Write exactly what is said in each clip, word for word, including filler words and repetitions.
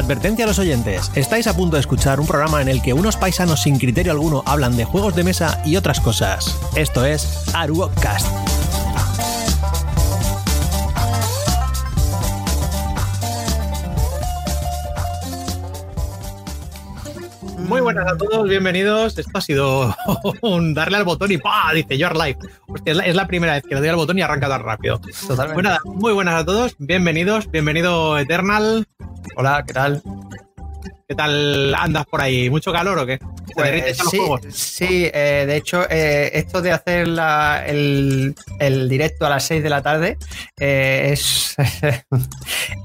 Advertencia a los oyentes, estáis a punto de escuchar un programa en el que unos paisanos sin criterio alguno hablan de juegos de mesa y otras cosas. Esto es Arwokcast. Muy buenas a todos, bienvenidos. Esto ha sido un darle al botón y ¡pah! Dice Your Life. Hostia, es, la, es la primera vez que le doy al botón y arranca tan rápido. Totalmente. Bueno, muy buenas a todos, bienvenidos, bienvenido Eternal. Hola, ¿qué tal? ¿Qué tal andas por ahí? ¿Mucho calor o qué? ¿Te pues, derrites a los sí, juegos? Sí, eh, de hecho, eh, esto de hacer la, el, el directo a las seis de la tarde eh, es,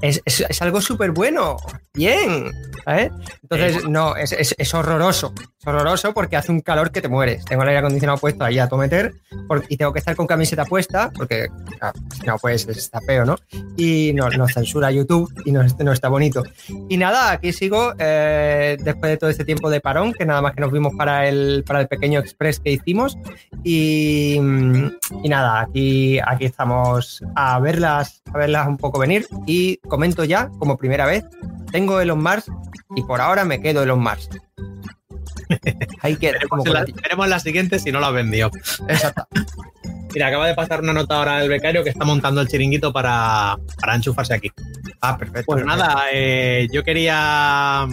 es, es, es algo súper bueno. Bien, ¿sabes? Entonces, no, es, es, es horroroso. Es horroroso porque hace un calor que te mueres. Tengo el aire acondicionado puesto ahí a todo meter porque, y tengo que estar con camiseta puesta porque, ah, no, pues está feo, ¿no? Y no, nos censura YouTube y no, no está bonito. Y nada, aquí sigo eh, después de todo este tiempo de parón, que nada más que nos vimos para el, para el pequeño express que hicimos. Y, y nada, aquí, aquí estamos a verlas, a verlas un poco venir. Y comento ya, como primera vez, tengo el On Mars y por ahora me quedo el On Mars. Hay que veremos la siguiente si no la has vendido. Exacto. Mira, acaba de pasar una nota ahora del becario que está montando el chiringuito para, para enchufarse aquí. Ah, perfecto. Pues perfecto. Nada, eh, yo quería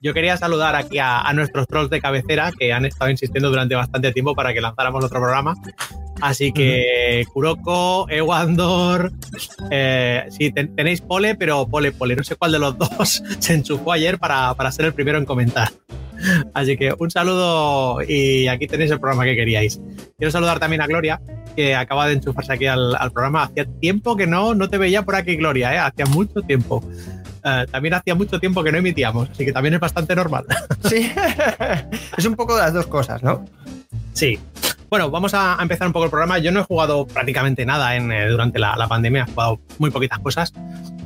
yo quería saludar aquí a, a nuestros trolls de cabecera que han estado insistiendo durante bastante tiempo para que lanzáramos otro programa. Así que uh-huh. Kuroko, Ewandor, eh, sí, ten, tenéis Pole, pero Pole, Pole, no sé cuál de los dos se enchufó ayer para, para ser el primero en comentar. Así que un saludo y aquí tenéis el programa que queríais. Quiero saludar también a Gloria, que acaba de enchufarse aquí al, al programa. Hacía tiempo que no, no te veía por aquí, Gloria, ¿eh? Hacía mucho tiempo. Uh, también hacía mucho tiempo que no emitíamos, así que también es bastante normal. Sí, es un poco de las dos cosas, ¿no? Sí. Bueno, vamos a empezar un poco el programa. Yo no he jugado prácticamente nada en, eh, durante la, la pandemia, he jugado muy poquitas cosas,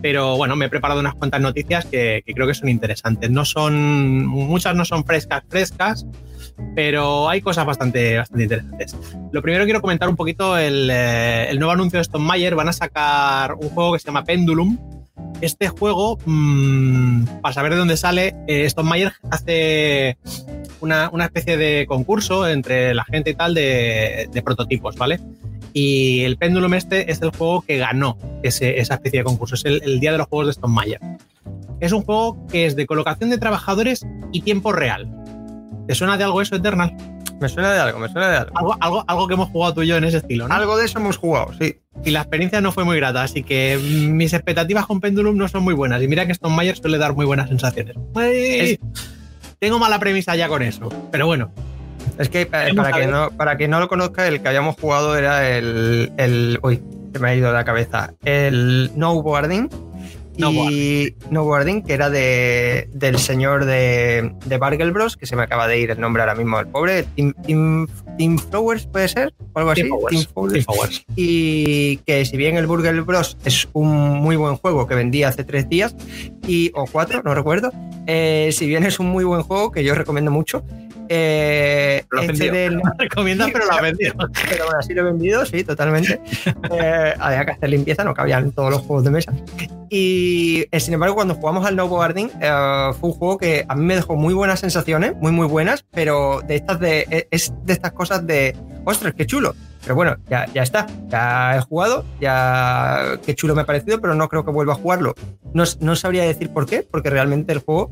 pero bueno, me he preparado unas cuantas noticias que, que creo que son interesantes. No son, muchas no son frescas, frescas, pero hay cosas bastante, bastante interesantes. Lo primero quiero comentar un poquito el, eh, el nuevo anuncio de Stonemaier. Van a sacar un juego que se llama Pendulum. Este juego, mmm, para saber de dónde sale, eh, Stonemaier hace una, una especie de concurso entre la gente y tal de, de prototipos, ¿vale? Y el Pendulum este es el juego que ganó ese, esa especie de concurso. Es el, el día de los juegos de Stonemaier. Es un juego que es de colocación de trabajadores y tiempo real. ¿Te suena de algo eso, Eternal? Me suena de algo, me suena de algo. Algo, algo, algo que hemos jugado tú y yo en ese estilo, ¿no? Algo de eso hemos jugado, sí. Y la experiencia no fue muy grata, así que mis expectativas con Pendulum no son muy buenas. Y mira que Stonemaier suele dar muy buenas sensaciones. Es, tengo mala premisa ya con eso, pero bueno. Es que para, para, que no, para que no lo conozca, el que habíamos jugado era el... el uy, se me ha ido de la cabeza. El No Warding. No y No Warding, que era de, del señor de, de Bergel Bros, que se me acaba de ir el nombre ahora mismo del pobre, Team, Team, Team Flowers, ¿puede ser? O algo así. Team Flowers. Team Flowers. Y que si bien el Bergel Bros es un muy buen juego que vendí hace tres días, y, o cuatro, no recuerdo, eh, si bien es un muy buen juego que yo recomiendo mucho, Eh, lo este del... lo recomiendas, pero lo has vendido. Pero bueno, sí lo he vendido, sí, totalmente. eh, había que hacer limpieza, no cabían todos los juegos de mesa. Y eh, sin embargo, cuando jugamos al No Warding, eh, fue un juego que a mí me dejó muy buenas sensaciones, muy, muy buenas, pero de estas, de, es de estas cosas de, ostras, qué chulo. Pero bueno, ya, ya está, ya he jugado, ya qué chulo me ha parecido, pero no creo que vuelva a jugarlo. No, no sabría decir por qué, porque realmente el juego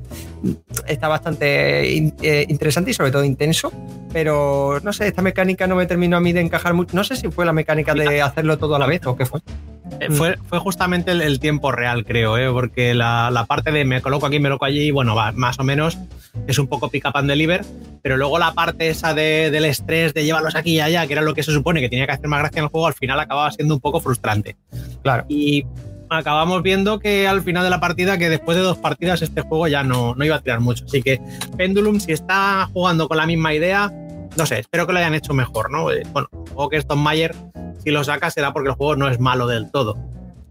está bastante in, eh, interesante y sobre todo intenso, pero no sé, esta mecánica no me terminó a mí de encajar mucho. No sé si fue la mecánica de hacerlo todo a la vez o qué fue. Fue, fue justamente el, el tiempo real, creo, ¿eh? Porque la, la parte de me coloco aquí, me coloco allí, bueno, va, más o menos es un poco pick up and deliver, pero luego la parte esa de, del estrés, de llevarlos aquí y allá, que era lo que se supone que tenía que hacer más gracia en el juego, al final acababa siendo un poco frustrante. Claro. Y acabamos viendo que al final de la partida, que después de dos partidas este juego ya no, no iba a tirar mucho. Así que Pendulum, si está jugando con la misma idea, no sé, espero que lo hayan hecho mejor, ¿no? Bueno, o que Stonemaier, si lo saca, será porque el juego no es malo del todo.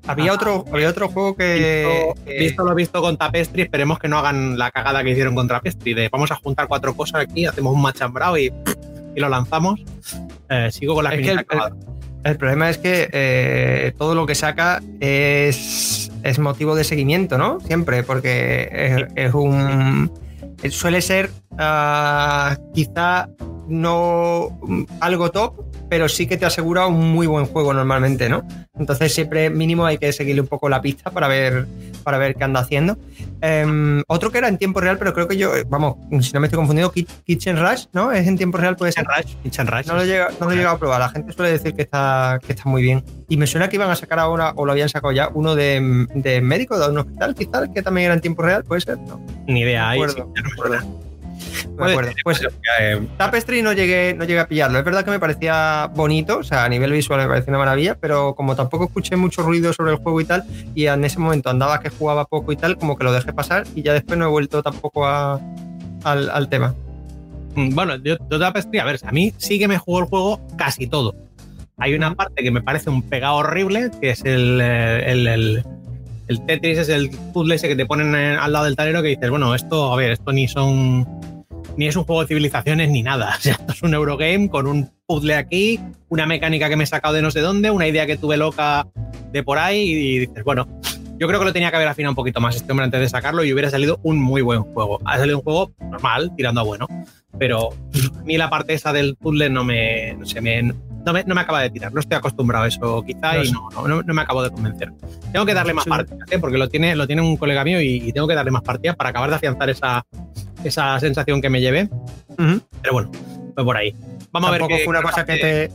Había, ah, otro, había otro juego que... Visto, eh, visto lo visto con Tapestry, esperemos que no hagan la cagada que hicieron con Tapestry, de vamos a juntar cuatro cosas aquí, hacemos un machambrao y, y lo lanzamos. Eh, sigo con la pinita acabada. El problema es que eh, todo lo que saca es es motivo de seguimiento, ¿no? Siempre, porque es, es un... Suele ser uh, quizá no algo top, pero sí que te asegura un muy buen juego normalmente, ¿no? Entonces siempre mínimo hay que seguirle un poco la pista para ver, para ver qué anda haciendo. Um, otro que era en tiempo real, pero creo que yo, vamos, si no me estoy confundido, Kitchen Rush, ¿no? Es en tiempo real, puede ser. Rush, Kitchen Rush. No lo he llegado, no lo he llegado a probar. La gente suele decir que está, que está muy bien. Y me suena que iban a sacar ahora, o lo habían sacado ya, uno de, de médico, de un hospital, quizás, que también era en tiempo real, puede ser, ¿no? Ni idea, ahí sí, no me acuerdo. Me acuerdo. Pues eh, Tapestry no llegué, no llegué a pillarlo. Es verdad que me parecía bonito, o sea, a nivel visual me parecía una maravilla, pero como tampoco escuché mucho ruido sobre el juego y tal, y en ese momento andaba que jugaba poco y tal, como que lo dejé pasar y ya después no he vuelto tampoco a, al, al tema. Bueno, yo, yo Tapestry, a ver, a mí sí que me jugó el juego casi todo. Hay una parte que me parece un pegado horrible, que es el... el, el El Tetris, es el puzzle ese que te ponen al lado del tablero que dices, bueno, esto, a ver, esto ni son ni es un juego de civilizaciones ni nada. O sea, esto es un Eurogame con un puzzle aquí, una mecánica que me he sacado de no sé dónde, una idea que tuve loca de por ahí y dices, bueno, yo creo que lo tenía que haber afinado un poquito más este hombre antes de sacarlo y hubiera salido un muy buen juego. Ha salido un juego normal, tirando a bueno, pero a mí la parte esa del puzzle no me, no sé, me, no me, no me acaba de tirar. No estoy acostumbrado a eso quizá no, y no, no, no me acabo de convencer. Tengo que darle más sí. partidas, ¿eh? Porque lo tiene, lo tiene un colega mío y, y tengo que darle más partidas para acabar de afianzar esa, esa sensación que me llevé. Uh-huh. Pero bueno, pues por ahí. Vamos Tampoco a ver. Qué, fue una cosa parte... que te...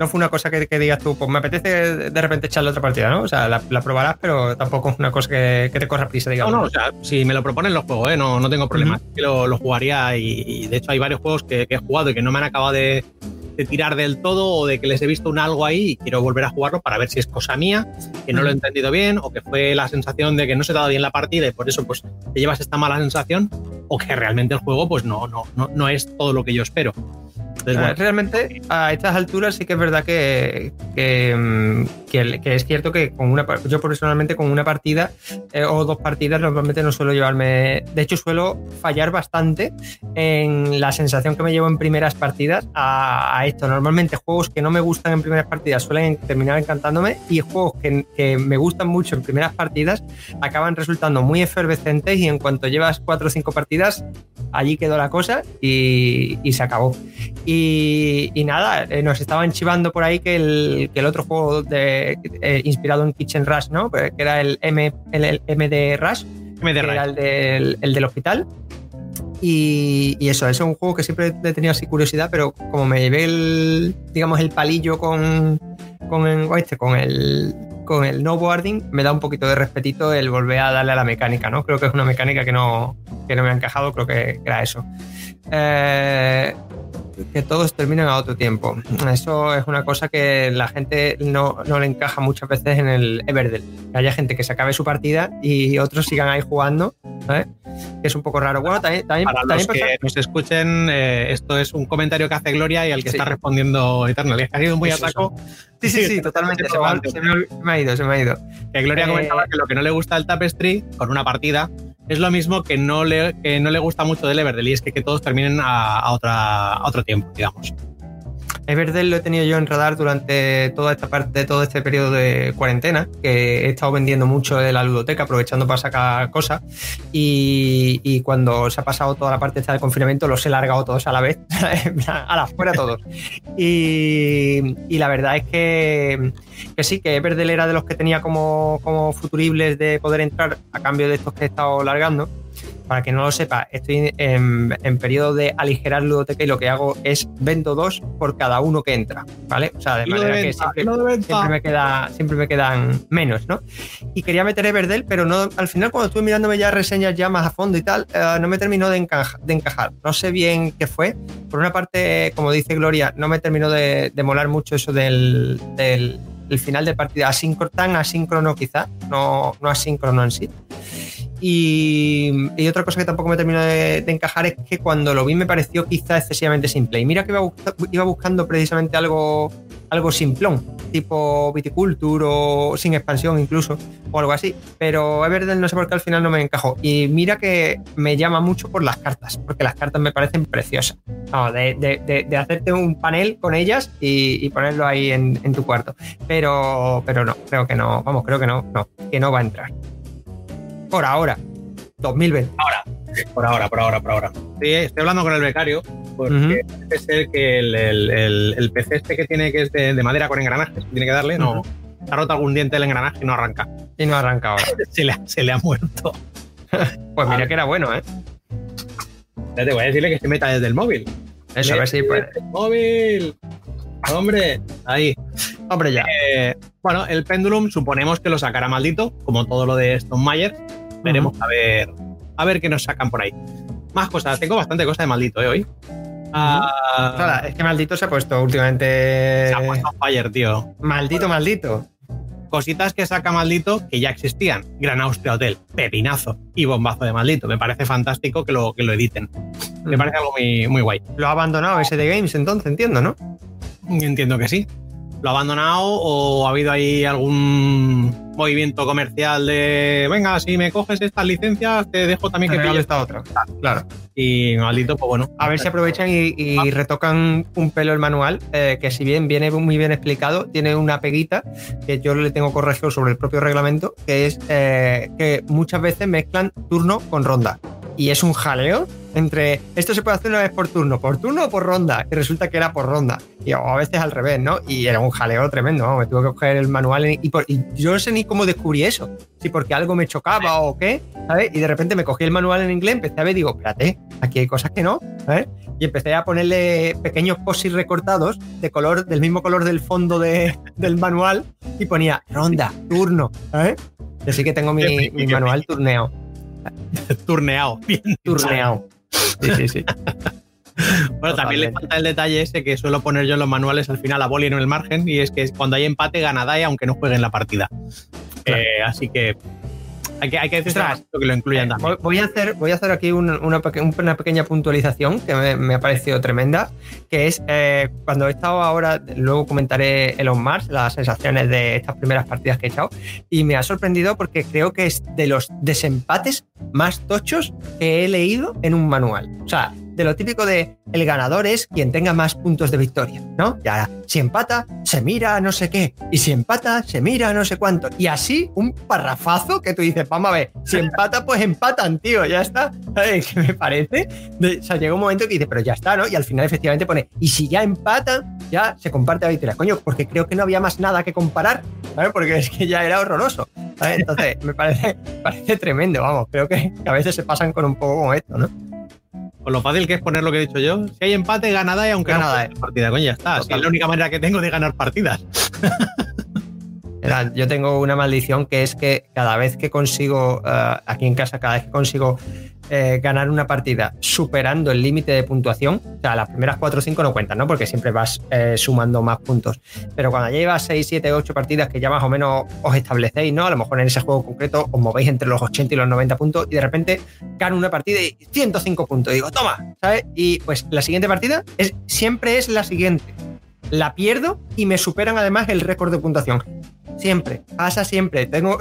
No fue una cosa que, que digas tú, pues me apetece de repente echarle otra partida, ¿no? O sea, la, la probarás, pero tampoco es una cosa que, que te corra prisa, digamos. No, no, o sea, si me lo proponen los juegos, ¿eh? No, no tengo problemas. Uh-huh. Lo, lo jugaría y, y, de hecho, hay varios juegos que, que he jugado y que no me han acabado de, de tirar del todo o de que les he visto un algo ahí y quiero volver a jugarlo para ver si es cosa mía, que no uh-huh. lo he entendido bien o que fue la sensación de que no se te ha dado bien la partida y por eso, pues, te llevas esta mala sensación o que realmente el juego, pues, no, no, no, no es todo lo que yo espero. Bueno. Realmente a estas alturas sí que es verdad que, que, que, que es cierto que con una, yo personalmente con una partida eh, o dos partidas normalmente no suelo llevarme, de hecho suelo fallar bastante en la sensación que me llevo en primeras partidas a, a esto. Normalmente juegos que no me gustan en primeras partidas suelen terminar encantándome y juegos que, que me gustan mucho en primeras partidas acaban resultando muy efervescentes y en cuanto llevas cuatro o cinco partidas allí quedó la cosa y, y se acabó. Y Y, y nada, eh, nos estaban chivando por ahí que el, que el otro juego de, eh, inspirado en Kitchen Rush, ¿no? Que era el M, el, el M de Rush, M de que Rush. Era el, de, el, el del hospital. Y, y eso, eso es un juego que siempre he tenido así curiosidad, pero como me llevé el, digamos, el palillo con, con, el, este, con el con el No Warding, me da un poquito de respetito el volver a darle a la mecánica, ¿no? Creo que es una mecánica que no, que no me ha encajado, creo que era eso. Eh... que todos terminan a otro tiempo. Eso es una cosa que la gente no, no le encaja muchas veces en el Everdell. Que haya gente que se acabe su partida y otros sigan ahí jugando, ¿sabes? Que es un poco raro. Bueno, también... también Para también los que nos escuchen, eh, esto es un comentario que hace Gloria y al que sí. está respondiendo Eternal. Es que ha sido muy ataco. Sí, sí, sí, totalmente. Se me, se, me, se me ha ido, se me ha ido. Que Gloria eh, comentaba que lo que no le gusta del Tapestry, con una partida, es lo mismo que no le, que no le gusta mucho del Everdell y es que, que todos terminen a, a, otra, a otro tiempo, digamos. Everdell lo he tenido yo en radar durante toda esta parte, todo este periodo de cuarentena, que he estado vendiendo mucho de la ludoteca, aprovechando para sacar cosas, y, y cuando se ha pasado toda la parte esta del confinamiento los he largado todos a la vez, a la fuera todos. Y, y la verdad es que, que sí, que Everdell era de los que tenía como, como futuribles de poder entrar a cambio de estos que he estado largando. Para que no lo sepa, estoy en, en periodo de aligerar ludoteca y lo que hago es vendo dos por cada uno que entra, ¿vale? O sea, de manera venta, que siempre, siempre, me queda, siempre me quedan menos, ¿no? Y quería meter Everdell, pero no, al final cuando estuve mirándome ya reseñas ya más a fondo y tal, eh, no me terminó de, encaja, de encajar. No sé bien qué fue. Por una parte, como dice Gloria, no me terminó de, de molar mucho eso del... del el final de partida asíncrono, tan asíncrono quizá, no, no asíncrono en sí. Y, y otra cosa que tampoco me terminó de, de encajar es que cuando lo vi me pareció quizá excesivamente simple. Y mira que iba, iba buscando precisamente algo, algo simplón, tipo Viticulture o sin expansión incluso, o algo así. Pero Everdell no sé por qué al final no me encajó. Y mira que me llama mucho por las cartas, porque las cartas me parecen preciosas. No, de, de, de, de hacerte un panel con ellas y, y ponerlo ahí en, en tu cuarto. Pero, pero no, creo que no, vamos, creo que no, no, que no va a entrar. Por ahora, dos mil veinte. Ahora, por ahora, por ahora, por ahora. Sí, estoy hablando con el becario. Porque uh-huh. parece ser que el, el, el, el P C este que tiene, que es de, de madera con engranajes, que tiene que darle, no. Uh-huh. Ha roto algún diente del engranaje y no arranca. Y no arranca ahora. se, le ha, se le ha muerto. Pues mira que era bueno, ¿eh? Ya te voy a decirle que se meta desde el móvil. Eso, le, a ver si puede. ¡Desde el móvil! ¡Hombre! Ahí. Hombre, ya. Eh, bueno, el Pendulum suponemos que lo sacará Maldito, como todo lo de Stonemaier. Uh-huh. Veremos a ver, a ver qué nos sacan por ahí. Más cosas, tengo bastante cosas de Maldito, ¿eh? Hoy. Ah, Sala, es que Maldito se ha puesto últimamente. Se ha puesto fire, tío. Maldito, maldito. Cositas que saca Maldito que ya existían. Gran Austria Hotel, pepinazo y bombazo de Maldito. Me parece fantástico que lo, que lo editen. Mm. Me parece algo muy, muy guay. Lo ha abandonado ese de Games entonces, entiendo, ¿no? Entiendo que sí. Lo ha abandonado o ha habido ahí algún movimiento comercial de venga, si me coges estas licencias te dejo también que pilles esta otra. Claro. Y Maldito, pues bueno. A ver si aprovechan y, y retocan un pelo el manual, eh, que si bien viene muy bien explicado, tiene una peguita que yo le tengo corregido sobre el propio reglamento, que es eh, que muchas veces mezclan turno con ronda. Y es un jaleo entre esto se puede hacer una vez por turno, por turno o por ronda, y resulta que era por ronda, y a veces al revés, ¿no? Y era un jaleo tremendo, ¿no? Me tuve que coger el manual y, por, y yo no sé ni cómo descubrí eso, si porque algo me chocaba o qué, ¿sabes? Y de repente me cogí el manual en inglés, empecé a ver y digo, espérate, aquí hay cosas que no, ¿sabes? Y empecé a ponerle pequeños post-it recortados de color, del mismo color del fondo de, del manual, y ponía ronda, turno, ¿sabes? Así que tengo mi, mi, mi manual turneo. Turneado, bien turneado. Sí, sí, sí. Bueno, totalmente. También le falta el detalle ese que suelo poner yo en los manuales al final, la boli en el margen, y es que cuando hay empate gana D A E aunque no jueguen la partida. Claro. Eh, así que hay que, hay que decir Ostras, que lo incluyan también. Voy a hacer, voy a hacer aquí una, una, una pequeña puntualización que me, me ha parecido tremenda, que es eh, cuando he estado ahora, luego comentaré el On Mars, las sensaciones de estas primeras partidas que he echado, y me ha sorprendido porque creo que es de los desempates más tochos que he leído en un manual. O sea, de lo típico de el ganador es quien tenga más puntos de victoria, ¿no? Y ahora, si empata, se mira no sé qué, y si empata, se mira no sé cuánto. Y así, un parrafazo que tú dices, vamos a ver, si empata, pues empatan, tío, ya está. ¿Sabes qué me parece? De, o sea, llega un momento que dices, pero ya está, ¿no? Y al final, efectivamente, pone, y si ya empatan, ya se comparte la victoria. Coño, porque creo que no había más nada que comparar, ¿sabes? Porque es que ya era horroroso, ¿sabes? Entonces, me parece, parece tremendo, vamos. Creo que a veces se pasan con un poco como esto, ¿no? Con lo fácil que es poner lo que he dicho yo. Si hay empate, gana D A E, aunque gana no D A E. Partida, coño, ya está. Si es la única manera que tengo de ganar partidas. Yo tengo una maldición que es que cada vez que consigo, uh, aquí en casa, cada vez que consigo eh, ganar una partida superando el límite de puntuación, o sea, las primeras cuatro o cinco no cuentan, ¿no? Porque siempre vas eh, sumando más puntos. Pero cuando llevas seis, siete, ocho partidas que ya más o menos os establecéis, ¿no? A lo mejor en ese juego concreto os movéis entre los ochenta y los noventa puntos y de repente gano una partida y ciento cinco puntos. Y digo, toma, ¿sabes? Y pues la siguiente partida es, siempre es la siguiente. La pierdo y me superan además el récord de puntuación. Siempre, pasa siempre. Tengo,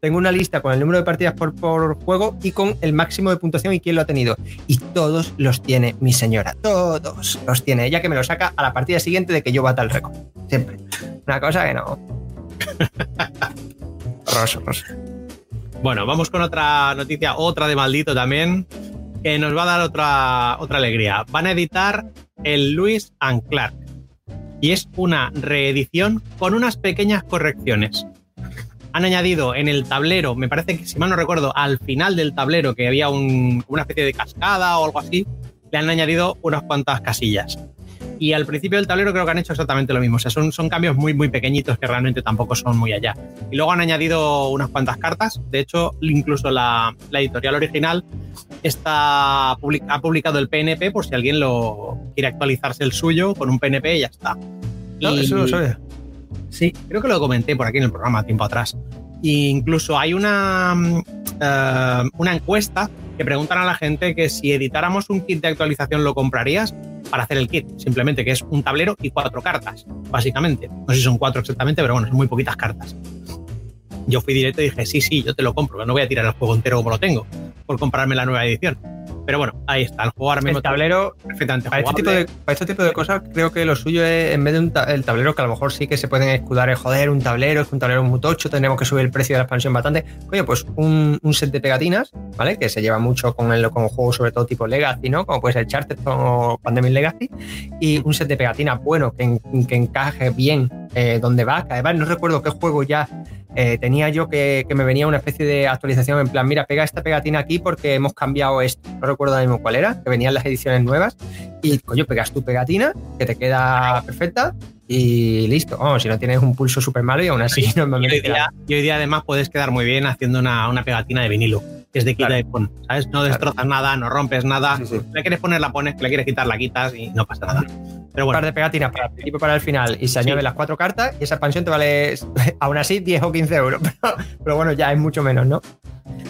tengo una lista con el número de partidas por, por juego y con el máximo de puntuación y quién lo ha tenido. Y todos los tiene mi señora, todos los tiene. Ella que me lo saca a la partida siguiente de que yo bata el récord. Siempre. Una cosa que no. Roso, roso. Bueno, vamos con otra noticia, otra de Maldito también, que nos va a dar otra, otra alegría. Van a editar el Lewis and Clark. Y es una reedición con unas pequeñas correcciones. Han añadido en el tablero, me parece que, si mal no recuerdo, al final del tablero, que había un, una especie de cascada o algo así, le han añadido unas cuantas casillas. Y al principio del tablero creo que han hecho exactamente lo mismo. O sea, son, son cambios muy, muy pequeñitos que realmente tampoco son muy allá. Y luego han añadido unas cuantas cartas. De hecho, incluso la, la editorial original está, ha publicado el P N P por si alguien lo quiere actualizarse el suyo con un P N P y ya está. No, y, eso lo sabía. Sí, creo que lo comenté por aquí en el programa tiempo atrás. Y incluso hay una, uh, una encuesta que preguntan a la gente que si editáramos un kit de actualización lo comprarías. para hacer el kit, simplemente, que es un tablero y cuatro cartas, básicamente. No sé si son cuatro exactamente, pero bueno, son muy poquitas cartas. Yo fui directo y dije, sí, sí, yo te lo compro, pero no voy a tirar el juego entero como lo tengo por comprarme la nueva edición. Pero bueno, ahí está, el juego ahora mismo. El tablero, perfectamente para este, tipo de, para este tipo de cosas, creo que lo suyo es, en vez de un ta- el tablero, que a lo mejor sí que se pueden escudar, es joder, un tablero, es que un tablero es muy tocho, tenemos que subir el precio de la expansión bastante. Oye, pues un, un set de pegatinas, ¿vale? Que se lleva mucho con, el, con juegos, sobre todo tipo Legacy, ¿no? Como puede ser Charterstone o Pandemic Legacy. Y un set de pegatinas bueno, que, en, que encaje bien eh, donde va. Que además, no recuerdo qué juego ya. Eh, tenía yo que, que me venía una especie de actualización en plan, mira, pega esta pegatina aquí porque hemos cambiado esto, no recuerdo ahora mismo cuál era, que venían las ediciones nuevas y coño, pegas tu pegatina que te queda perfecta y listo. Vamos, oh, si no tienes un pulso súper malo y aún así sí, normalmente... Y hoy, día, y hoy día además puedes quedar muy bien haciendo una, una pegatina de vinilo, que es de quita claro. y pon, ¿sabes? No destrozas claro. nada, no rompes nada, sí, sí. Le quieres poner la pones, que le quieres quitar la quitas y no pasa nada. Pero bueno. Un par de pegatinas para el principio y para el final y se añaden sí. las cuatro cartas y esa expansión te vale aún así diez o quince euros pero, pero bueno, ya es mucho menos, ¿no?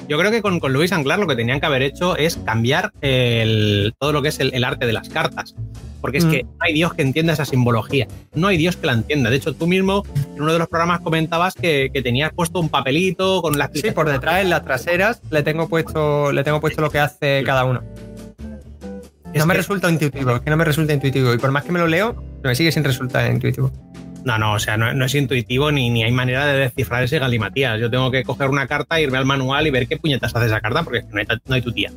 Yo creo que con, con Lewis and Clark lo que tenían que haber hecho es cambiar el, todo lo que es el, el arte de las cartas, porque es mm. que no hay Dios que entienda esa simbología, no hay Dios que la entienda. De hecho, tú mismo en uno de los programas comentabas que, que tenías puesto un papelito con las... Sí, por detrás, en las traseras le tengo puesto, le tengo puesto lo que hace cada uno. No me resulta intuitivo, es que no me resulta intuitivo. Y por más que me lo leo, me sigue sin resultar intuitivo. No, no, o sea, no, no es intuitivo ni, ni hay manera de descifrar ese galimatías. Yo tengo que coger una carta, irme al manual y ver qué puñetas hace esa carta, porque no hay, no hay tu tía.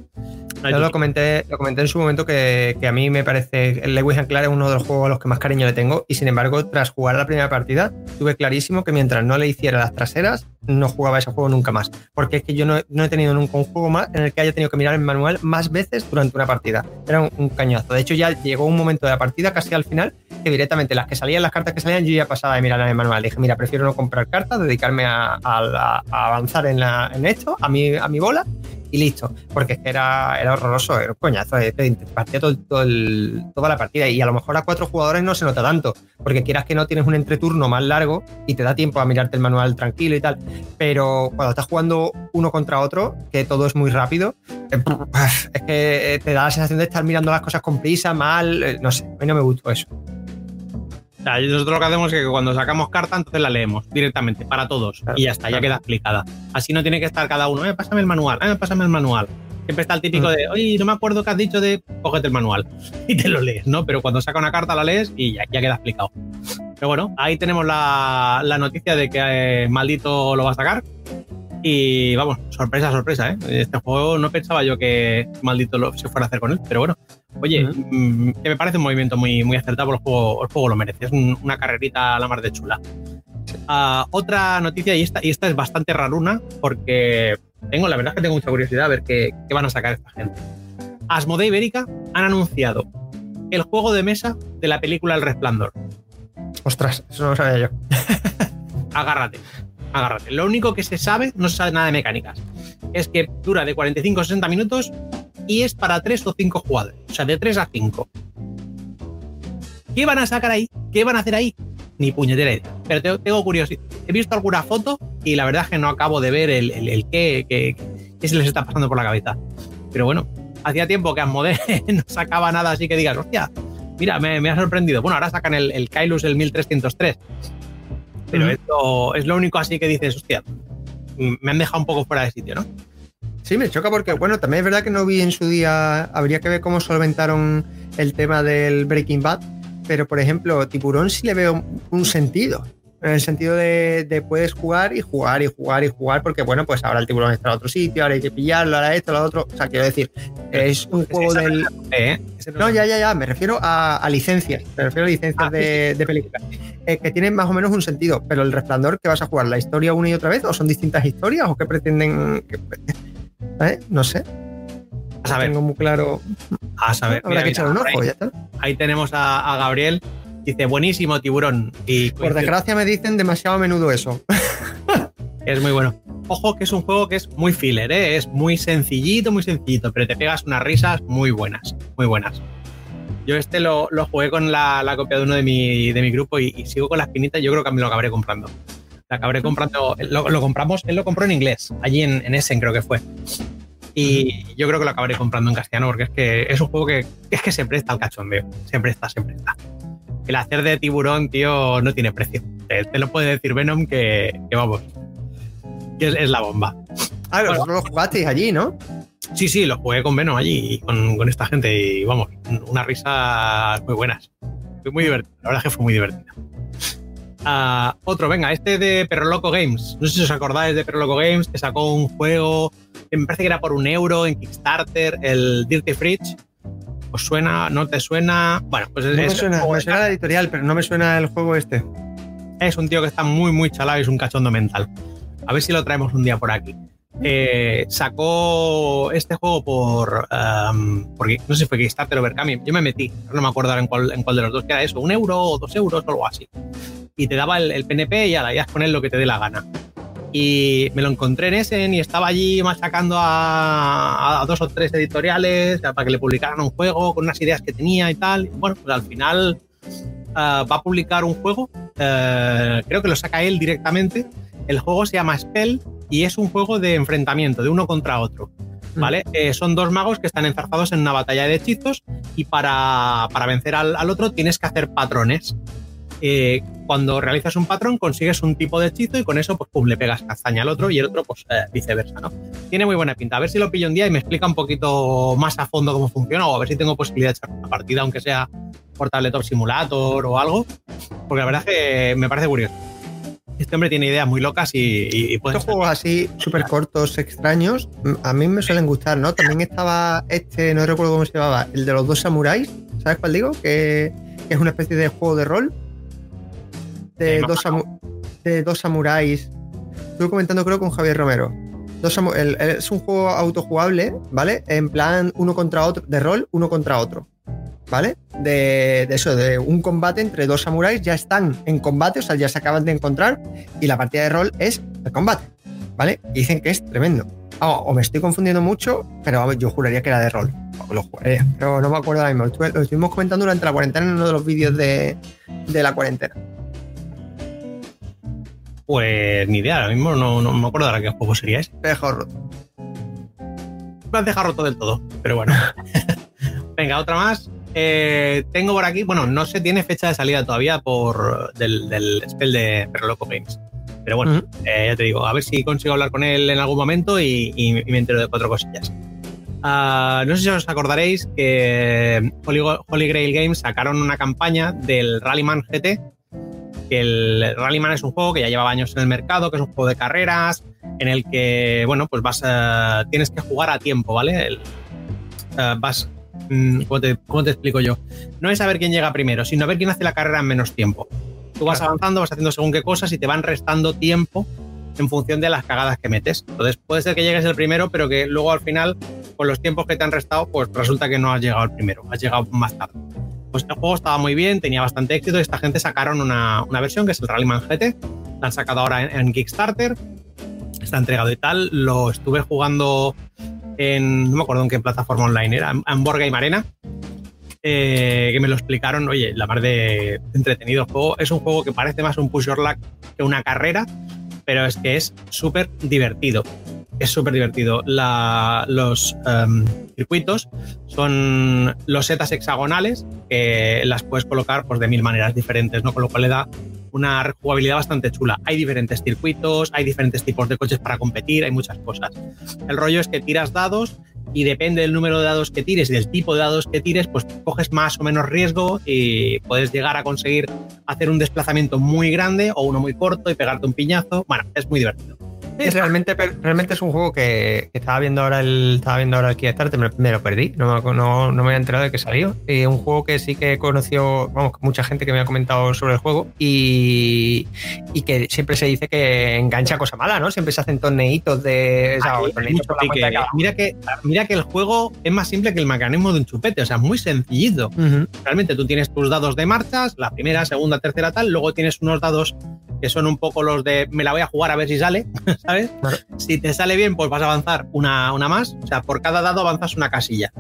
No hay Yo tu lo, tía. Comenté, lo comenté en su momento que, que a mí me parece el Lewis and Clark es uno de los juegos a los que más cariño le tengo y sin embargo, tras jugar la primera partida, tuve clarísimo que mientras no le hiciera las traseras, no jugaba ese juego nunca más, porque es que yo no, no he tenido nunca un juego más en el que haya tenido que mirar el manual más veces durante una partida. Era un, un cañazo. De hecho, ya llegó un momento de la partida, casi al final, que directamente las que salían, las cartas que salían, yo ya pasaba de mirar en el manual. Dije, mira, prefiero no comprar cartas, dedicarme a, a, a avanzar en, la, en esto, a mi, a mi bola y listo, porque es que era, era horroroso, era un coñazo, partía todo, todo el, toda la partida y a lo mejor a cuatro jugadores no se nota tanto, porque quieras que no tienes un entreturno más largo y te da tiempo a mirarte el manual tranquilo y tal, pero cuando estás jugando uno contra otro, que todo es muy rápido, es que te da la sensación de estar mirando las cosas con prisa, mal, no sé, a mí no me gustó eso. O sea, nosotros lo que hacemos es que cuando sacamos carta, entonces la leemos directamente para todos claro, y ya está, claro. ya queda explicada. Así no tiene que estar cada uno, eh, pásame el manual, eh, pásame el manual. Siempre está el típico mm. de, oye, no me acuerdo qué has dicho de, cógete el manual y te lo lees, ¿no? Pero cuando saca una carta la lees y ya, ya queda explicado. Pero bueno, ahí tenemos la, la noticia de que eh, Maldito lo va a sacar y vamos, sorpresa, sorpresa, ¿eh? Este juego no pensaba yo que Maldito lo, se fuera a hacer con él, pero bueno. Oye, uh-huh. que me parece un movimiento muy, muy acertado, porque el juego, el juego lo merece. Es un, una carrerita a la mar de chula. Sí. Uh, otra noticia, y esta, y esta es bastante raruna, porque tengo, la verdad es que tengo mucha curiosidad a ver qué, qué van a sacar esta gente. Asmodee Ibérica han anunciado el juego de mesa de la película El Resplandor. Ostras, eso no lo sabía yo. Agárrate, agárrate. Lo único que se sabe, no se sabe nada de mecánicas, es que dura de cuarenta y cinco a sesenta minutos y es para tres o cinco jugadores, o sea, de tres a cinco. ¿Qué van a sacar ahí? ¿Qué van a hacer ahí? Ni puñetera idea, pero tengo curiosidad. He visto alguna foto y la verdad es que no acabo de ver el, el, el qué, qué, qué se les está pasando por la cabeza. Pero bueno, hacía tiempo que Asmodee no sacaba nada así que digas, hostia, mira, me, me ha sorprendido. Bueno, ahora sacan el, el Kailus, el mil trescientos tres, pero mm. esto es lo único así que dices, hostia, me han dejado un poco fuera de sitio, ¿no? Sí, me choca porque, bueno, también es verdad que no vi en su día, habría que ver cómo solventaron el tema del Breaking Bad, pero por ejemplo, Tiburón sí le veo un sentido, en el sentido de, de puedes jugar y jugar y jugar y jugar, porque bueno, pues ahora el Tiburón está en otro sitio, ahora hay que pillarlo, ahora esto, ahora otro, o sea, quiero decir, es un juego del... ¿Eh? No, ya, ya, ya, me refiero a, a licencias, me refiero a licencias ah, de, sí. de películas, eh, que tienen más o menos un sentido, pero El Resplandor, ¿qué vas a jugar? ¿La historia una y otra vez? ¿O son distintas historias? ¿O qué pretenden...? ¿Qué pretenden? ¿Eh? No sé. A saber. Tengo muy claro. A saber. Habrá mira, que echar un ojo, ahí, ya está. Ahí tenemos a, a Gabriel. Dice, buenísimo, Tiburón. Y por desgracia me dicen demasiado a menudo eso. Es muy bueno. Ojo que es un juego que es muy filler, ¿eh? Es muy sencillito, muy sencillito, pero te pegas unas risas muy buenas, muy buenas. Yo este lo, lo jugué con la, la copia de uno de mi, de mi grupo y, y sigo con la espinita y yo creo que me lo acabaré comprando. Acabaré comprando, lo, lo compramos, él lo compró en inglés, allí en, en Essen creo que fue. y yo creo que lo acabaré comprando en castellano porque es que es un juego que es que se presta al cachondeo, se presta, se presta. El hacer de tiburón, tío, no tiene precio. Te, te lo puede decir Venom que, que vamos, que es, es la bomba. Ah, pero bueno, no lo jugasteis allí, ¿no? Sí, sí, lo jugué con Venom allí, con, con esta gente y vamos, unas risas muy buenas. Fue muy divertido, la verdad es que fue muy divertido. Uh, otro, venga, este de Perro Loco Games. No sé si os acordáis de Perro Loco Games, que sacó un juego, me parece que era por un euro en Kickstarter, el Dirty Fridge. ¿Os suena? ¿No te suena? Bueno, pues es, no me suena, me suena la editorial, pero no me suena el juego este. Es un tío que está muy, muy chalado y es un cachondo mental. A ver si lo traemos un día por aquí. Eh, sacó este juego por, um, por. No sé si fue Kickstarter o Berkami. Yo me metí, no me acuerdo en cuál, en cuál de los dos, que era eso, un euro o dos euros o algo así. Y te daba el, el P N P y ahora ya es poner lo que te dé la gana. Y me lo encontré en Essen y estaba allí machacando a, a dos o tres editoriales para que le publicaran un juego con unas ideas que tenía y tal. Bueno, pues al final uh, va a publicar un juego, uh, creo que lo saca él directamente. El juego se llama Spell y es un juego de enfrentamiento, de uno contra otro. ¿Vale? Eh, son dos magos que están enzarzados en una batalla de hechizos y para, para vencer al, al otro tienes que hacer patrones. Eh, cuando realizas un patrón consigues un tipo de hechizo y con eso pues, pues le pegas castaña al otro y el otro pues eh, viceversa, ¿no? Tiene muy buena pinta. A ver si lo pillo un día y me explica un poquito más a fondo cómo funciona o a ver si tengo posibilidad de echar una partida, aunque sea por Tabletop Simulator o algo, porque la verdad es que me parece curioso. Este hombre tiene ideas muy locas y, y, y pueden estos ser juegos así súper cortos, extraños, a mí me suelen gustar, ¿no? También estaba este, no recuerdo cómo se llamaba, el de los dos samuráis, ¿sabes cuál digo? Que, que es una especie de juego de rol de, sí, dos, samu- de dos samuráis. Estuve comentando creo con Javier Romero. Dos samu- el, el, es un juego autojugable, ¿vale? En plan uno contra otro, de rol, uno contra otro, ¿vale? De, de eso, de un combate entre dos samuráis, ya están en combate, o sea, ya se acaban de encontrar y la partida de rol es el combate, ¿vale? Y dicen que es tremendo. Oh, o me estoy confundiendo mucho, pero vamos, yo juraría que era de rol. Oh, lo jugaría, pero no me acuerdo ahora mismo. Lo estuvimos comentando durante la cuarentena en uno de los vídeos de, de la cuarentena. Pues ni idea, ahora mismo no, no me acuerdo ahora qué juego sería ese. Te he dejado roto. Me has dejado roto del todo, pero bueno. Venga, otra más. Eh, tengo por aquí, bueno, no se tiene fecha de salida todavía por del, del Spell de Perro Loco Games. Pero bueno, uh-huh. eh, ya te digo, a ver si consigo hablar con él en algún momento y, y, y me entero de cuatro cosillas. Uh, no sé si os acordaréis que Holy, Holy Grail Games sacaron una campaña del Rallyman G T. Que el Rallyman es un juego que ya llevaba años en el mercado, que es un juego de carreras, en el que, bueno, pues vas, uh, tienes que jugar a tiempo, ¿vale? El, uh, vas... ¿Cómo te, ¿Cómo te explico yo? No es saber quién llega primero, sino ver quién hace la carrera en menos tiempo. Tú vas avanzando, vas haciendo según qué cosas y te van restando tiempo en función de las cagadas que metes. Entonces puede ser que llegues el primero, pero que luego al final, con los tiempos que te han restado, pues resulta que no has llegado el primero, has llegado más tarde. Pues el juego estaba muy bien, tenía bastante éxito y esta gente sacaron una, una versión que es el Rallyman G T. La han sacado ahora en, en Kickstarter, está entregado y tal. Lo estuve jugando... En, no me acuerdo en qué plataforma online era, en Boardgame Arena, eh, que me lo explicaron. Oye, la mar de entretenido el juego. Es un juego que parece más un push your luck que una carrera, pero es que es súper divertido. Es súper divertido. La, los um, circuitos son losetas hexagonales que las puedes colocar pues, de mil maneras diferentes, ¿no? Con lo cual le da una rejugabilidad bastante chula. Hay diferentes circuitos, hay diferentes tipos de coches para competir, hay muchas cosas. El rollo es que tiras dados y depende del número de dados que tires y del tipo de dados que tires, pues coges más o menos riesgo y puedes llegar a conseguir hacer un desplazamiento muy grande o uno muy corto y pegarte un piñazo. Bueno, es muy divertido. Es realmente, realmente es un juego que, que estaba viendo ahora el estaba viendo ahora el Kickstarter, me, me lo perdí, no, no, no me había enterado de que salió. Es un juego que sí que he conocido, vamos, mucha gente que me ha comentado sobre el juego y, y que siempre se dice que engancha cosa mala, ¿no? Siempre se hacen torneitos de... O sea, Ay, torneitos por la que, de mira, que, mira que el juego es más simple que el mecanismo de un chupete, o sea, es muy sencillito. Uh-huh. Realmente tú tienes tus dados de marchas, la primera, segunda, tercera, tal, luego tienes unos dados que son un poco los de me la voy a jugar a ver si sale, ¿sabes? Claro. Si te sale bien, pues vas a avanzar una, una más. O sea, por cada dado avanzas una casilla.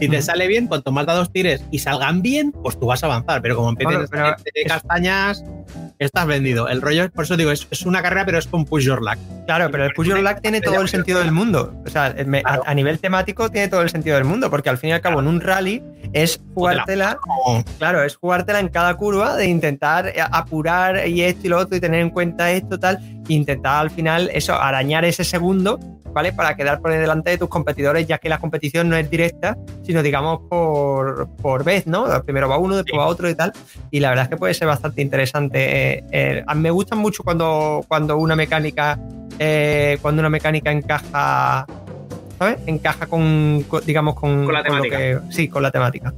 Si te uh-huh. sale bien, cuanto más dados tires y salgan bien, pues tú vas a avanzar. Pero como empiezas claro, a tener castañas, estás vendido. El rollo, por eso digo, es, es una carrera, pero es con push your luck. Claro, pero el Push Your Luck tiene todo el sentido del mundo. O sea, me, claro. a, a nivel temático tiene todo el sentido del mundo, porque al fin y al cabo en un rally es jugártela, claro, es jugártela en cada curva, de intentar apurar y esto y lo otro y tener en cuenta esto, tal, e intentar al final eso, arañar ese segundo, ¿vale? Para quedar por delante de tus competidores, ya que la competición no es directa, sino digamos por, por vez, ¿no? Primero va uno, después va otro y tal. Y la verdad es que puede ser bastante interesante. Eh, eh, me gustan mucho cuando, cuando una mecánica eh, cuando una mecánica encaja, ¿sabes? Encaja con, con digamos con, con la temática. Con lo que, sí, con la temática.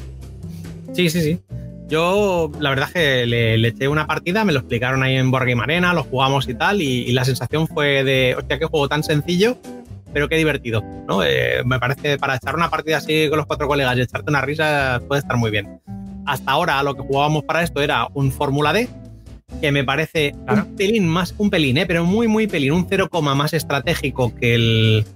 Sí, sí, sí. Yo, la verdad es que le, le eché una partida, me lo explicaron ahí en Board Game Arena, lo jugamos y tal, y, y la sensación fue de, hostia, qué juego tan sencillo, pero qué divertido, ¿no? Eh, me parece, para echar una partida así con los cuatro colegas y echarte una risa, puede estar muy bien. Hasta ahora lo que jugábamos para esto era un Fórmula D, que me parece claro. un pelín más, un pelín, eh, pero muy, muy pelín, un cero coma más estratégico que el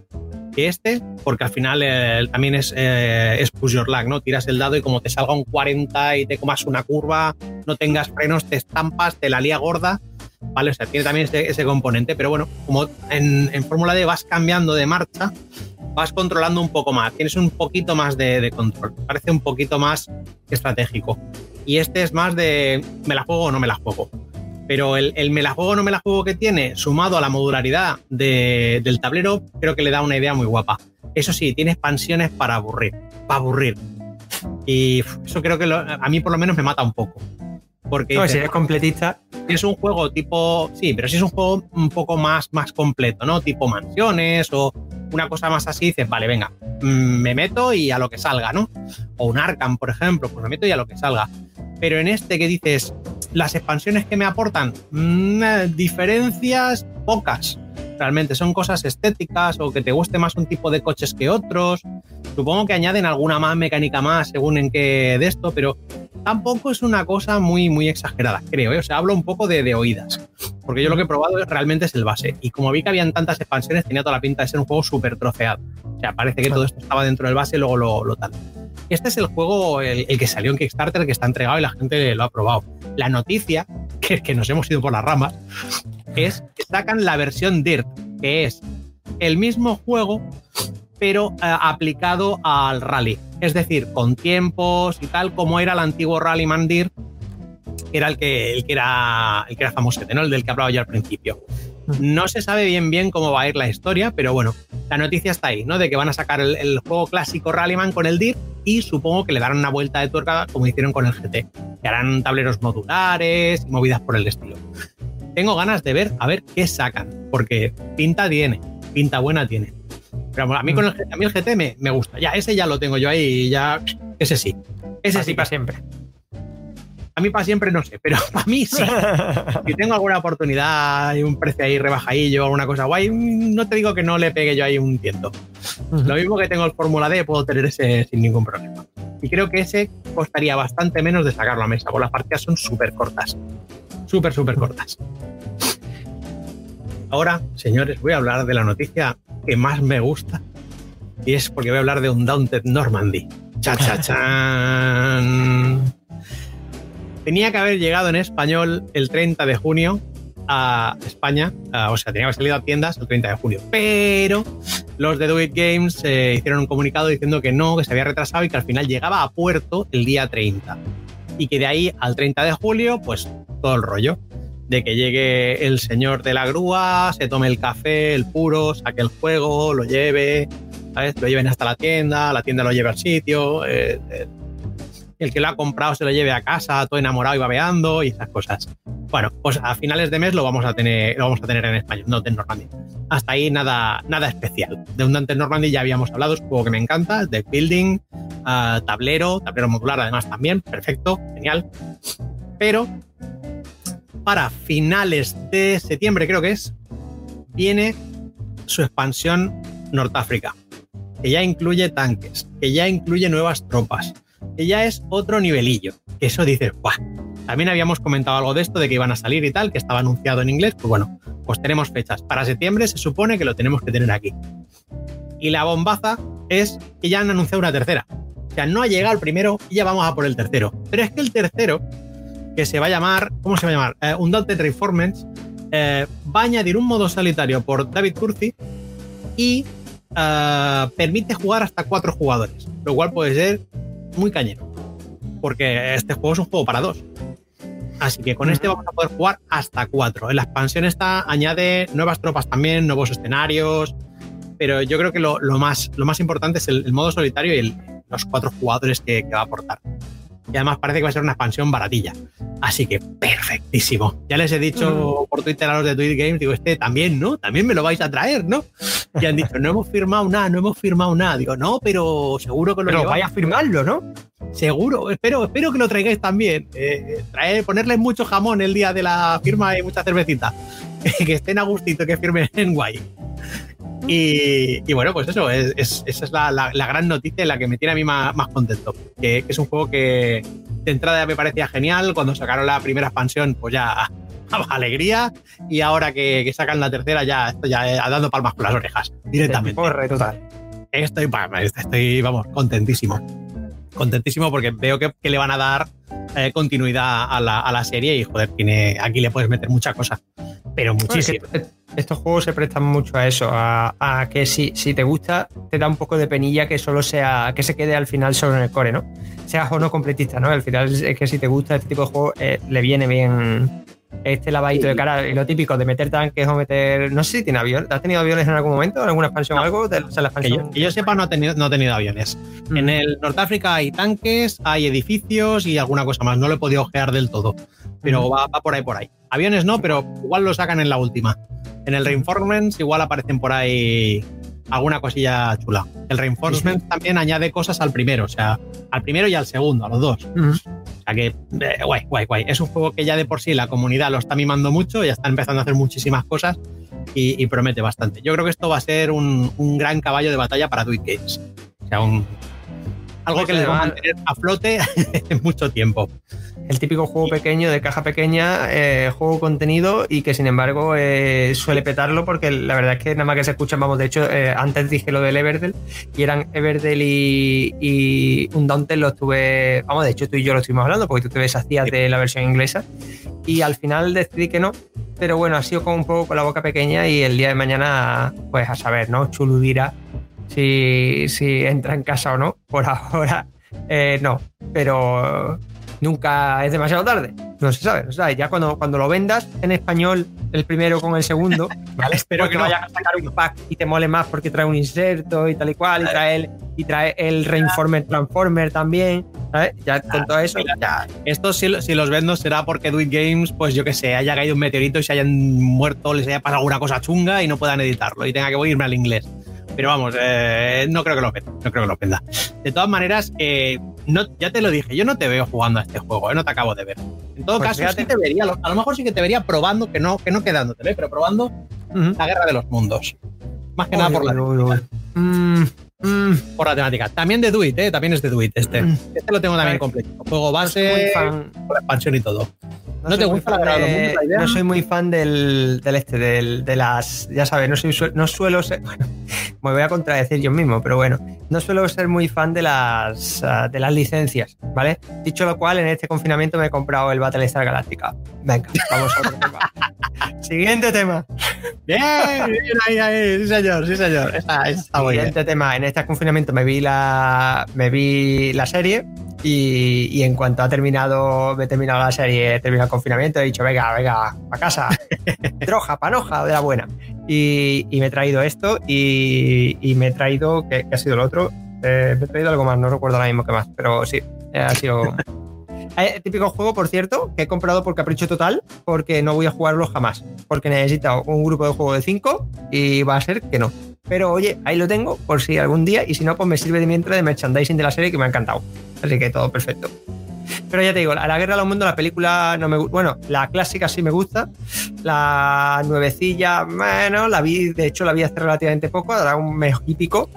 que este, porque al final eh, también es, eh, es push your luck, ¿no? Tiras el dado y como te salga un cuarenta y te comas una curva, no tengas frenos, te estampas, te la lía gorda, ¿vale? O sea, tiene también ese, ese componente, pero bueno, como en, en Fórmula D vas cambiando de marcha, vas controlando un poco más, tienes un poquito más de, de control, parece un poquito más estratégico. Y este es más de me la juego o no me la juego. Pero el, el me la juego o no me la juego que tiene, sumado a la modularidad de, del tablero, creo que le da una idea muy guapa. Eso sí, tiene expansiones para aburrir, para aburrir. Y eso creo que lo, a mí por lo menos me mata un poco. Porque no, si eres completista... Es un juego tipo... Sí, pero si es un juego un poco más, más completo, ¿no? Tipo mansiones o una cosa más así, dices, vale, venga, me meto y a lo que salga, ¿no? O un Arkham, por ejemplo, pues me meto y a lo que salga. Pero en este que dices, las expansiones que me aportan, mmm, diferencias pocas. Realmente son cosas estéticas o que te guste más un tipo de coches que otros. Supongo que añaden alguna más mecánica más según en qué de esto, pero tampoco es una cosa muy, muy exagerada, creo, ¿eh? O sea, hablo un poco de, de oídas, porque yo lo que he probado realmente es el base, y como vi que habían tantas expansiones, tenía toda la pinta de ser un juego súper troceado. O sea, parece que todo esto estaba dentro del base y luego lo, lo tal. Este es el juego, el, el que salió en Kickstarter, el que está entregado y la gente lo ha probado. La noticia, que es que nos hemos ido por las ramas, es que sacan la versión Dirt, que es el mismo juego, pero eh, aplicado al rally. Es decir, con tiempos y tal, como era el antiguo Rallyman Dirt, que era el que, el que era el que era famoso, ¿no? El del que hablaba yo al principio. No se sabe bien bien cómo va a ir la historia, pero bueno, la noticia está ahí, ¿no? De que van a sacar el, el juego clásico Rallyman con el Dirt y supongo que le darán una vuelta de tuerca como hicieron con el G T. Que harán tableros modulares y movidas por el estilo. Tengo ganas de ver a ver qué sacan, porque pinta tiene, pinta buena tiene. Pero a mí, con el, a mí el G T me, me gusta. Ya, ese ya lo tengo yo ahí y ya... Ese sí. Ese para sí para siempre. A mí para siempre no sé, pero para mí sí. Si tengo alguna oportunilidad y un precio ahí rebajadillo o alguna cosa guay, no te digo que no le pegue yo ahí un tiento. Uh-huh. Lo mismo que tengo el Fórmula D, puedo tener ese sin ningún problema. Y creo que ese costaría bastante menos de sacarlo a mesa, porque las partidas son súper cortas. Súper, súper cortas. Ahora, señores, voy a hablar de la noticia que más me gusta y es porque voy a hablar de un Undaunted Normandy. Cha cha chan. Tenía que haber llegado en español el treinta de junio a España, o sea, tenía que haber salido a tiendas el treinta de junio, pero los de Do It Games eh, hicieron un comunicado diciendo que no, que se había retrasado y que al final llegaba a puerto el día treinta y que de ahí al treinta de julio pues todo el rollo de que llegue el señor de la grúa, se tome el café, el puro, saque el juego, lo lleve, ¿sabes? Lo lleven hasta la tienda, la tienda lo lleve al sitio, eh, eh, el que lo ha comprado se lo lleve a casa, todo enamorado y babeando y esas cosas. Bueno, pues a finales de mes lo vamos a tener, lo vamos a tener en español, no en Normandy. Hasta ahí nada, nada especial. De un Undaunted Normandy ya habíamos hablado, es un juego que me encanta, de building, uh, tablero, tablero modular además también, perfecto, genial. Pero... para finales de septiembre, creo que es, viene su expansión Norteáfrica, que ya incluye tanques, que ya incluye nuevas tropas, que ya es otro nivelillo. Que eso dices, ¡buah! También habíamos comentado algo de esto, de que iban a salir y tal, que estaba anunciado en inglés. Pues bueno, pues tenemos fechas. Para septiembre se supone que lo tenemos que tener aquí. Y la bombaza es que ya han anunciado una tercera. O sea, no ha llegado el primero y ya vamos a por el tercero. Pero es que el tercero... que se va a llamar, ¿cómo se va a llamar? Eh, Undaunted Reformance, eh, va a añadir un modo solitario por David Curzi y eh, permite jugar hasta cuatro jugadores, lo cual puede ser muy cañero, porque este juego es un juego para dos. Así que con este vamos a poder jugar hasta cuatro. La expansión esta añade nuevas tropas también, nuevos escenarios, pero yo creo que lo, lo, más, lo más importante es el, el modo solitario y el, los cuatro jugadores que, que va a aportar. Y además parece que va a ser una expansión baratilla. Así que perfectísimo. Ya les he dicho por Twitter a los de Do It Games, digo, este también, ¿no? También me lo vais a traer, ¿no? Y han dicho, no hemos firmado nada, no hemos firmado nada. Digo, no, pero seguro que lo Pero vaya a firmarlo, ¿no? Seguro, espero, espero que lo traigáis también. Eh, traer, ponerles mucho jamón el día de la firma y mucha cervecita. Que estén a gustito, que firmen en guay. Y, y bueno, pues eso, es, es, esa es la, la, la gran noticia, la que me tiene a mí más, más contento. Que, que es un juego que de entrada me parecía genial. Cuando sacaron la primera expansión, pues ya alegría. Y ahora que, que sacan la tercera, ya estoy ya dando palmas con las orejas directamente. Corre, total. Estoy, estoy, vamos, contentísimo. Contentísimo porque veo que, que le van a dar eh, continuidad a la, a la serie y, joder, tiene, aquí le puedes meter mucha cosa, pero muchísimo. Bueno, es que estos juegos se prestan mucho a eso, a, a que si, si te gusta, te da un poco de penilla que solo sea, que se quede al final solo en el core, ¿no? Seas o no completista, ¿no? Al final es que si te gusta este tipo de juego, eh, le viene bien este lavadito sí. de cara. Y lo típico de meter tanques o meter... No sé si tiene avión. ¿Has tenido aviones en algún momento? ¿En alguna expansión no. o algo? O sea, la expansión... Que yo, que yo sepa, no he tenido, no he tenido aviones. Mm. En el Norteáfrica hay tanques, hay edificios y alguna cosa más. No lo he podido ojear del todo. Pero mm. va, va por ahí, por ahí. Aviones no, pero igual lo sacan en la última. En el Reinforcements igual aparecen por ahí alguna cosilla chula. El Reinforcements sí. también añade cosas al primero. O sea, al primero y al segundo, a los dos. Mm. que eh, guay, guay, guay. Es un juego que ya de por sí la comunidad lo está mimando mucho, ya está empezando a hacer muchísimas cosas y, y promete bastante. Yo creo que esto va a ser un, un gran caballo de batalla para Do It Games. O sea, un, algo que les va a mantener a flote en mucho tiempo. El típico juego pequeño, de caja pequeña, eh, juego contenido y que sin embargo eh, suele petarlo porque la verdad es que nada más que se escuchan, vamos, de hecho eh, antes dije lo del Everdell y eran Everdell y, y un Dante los tuve, vamos, de hecho tú y yo lo estuvimos hablando porque tú te ves hacías de la versión inglesa y al final decidí que no, pero bueno, ha sido como un poco con la boca pequeña y el día de mañana pues a saber, ¿no? Chulu dirá si, si entra en casa o no, por ahora eh, no, pero... Nunca es demasiado tarde, no se sabe, no se sabe. Ya cuando, cuando lo vendas en español, el primero con el segundo, ¿vale? Espero que no vayas a sacar un pack y te mole más porque trae un inserto y tal y cual, y trae el, y trae el Reinformer Transformer también, ¿sabes? Ya con todo eso. Ya. Esto si, si los vendo será porque Do It Games, pues yo que sé, haya caído un meteorito y se hayan muerto, les haya pasado alguna cosa chunga y no puedan editarlo y tenga que irme al inglés. Pero vamos, eh, no creo que lo venda, no creo que lo venda. De todas maneras, eh, no, ya te lo dije, yo no te veo jugando a este juego, eh, no te acabo de ver. En todo pues caso, sí te... te vería, a lo mejor sí que te vería probando, que no, que no quedándotele, pero probando uh-huh. la Guerra de los Mundos. Más que oye, nada por la oye, oye. Mm, mm. por la temática. También de Do It, eh, también es de Do It este. Mm. Este lo tengo también completo. Juego base, con expansión y todo. No, no te gusta la Guerra de los Mundos, la idea. No soy muy fan del, del este, del, de las... Ya sabes, no, soy, no suelo ser... Bueno, me voy a contradecir yo mismo, pero bueno. No suelo ser muy fan de las, uh, de las licencias, ¿vale? Dicho lo cual, en este confinamiento me he comprado el Battlestar Galáctica. Venga, vamos a otro tema. Siguiente tema. Bien, bien, ahí, ahí. Sí, señor, sí, señor. Esa, esa Siguiente tema. En este confinamiento me vi la, me vi la serie... Y, y en cuanto ha terminado, me he terminado la serie, he terminado el confinamiento, he dicho, venga, venga, a casa, droja, panoja, de la buena. Y, y me he traído esto y, y me he traído, que, que ha sido el otro, eh, me he traído algo más, no recuerdo ahora mismo qué más, pero sí, ha sido... El típico juego, por cierto, que he comprado por capricho total, porque no voy a jugarlo jamás, porque necesito un grupo de juego de cinco y va a ser que no. Pero oye, ahí lo tengo por si algún día, y si no, pues me sirve de mientras de merchandising de la serie que me ha encantado. Así que todo perfecto. Pero ya te digo, a la Guerra de los Mundos, la película no me gusta. Bueno, la clásica sí me gusta. La nuevecilla, bueno, la vi, de hecho la vi hace relativamente poco, ahora un mes y pico.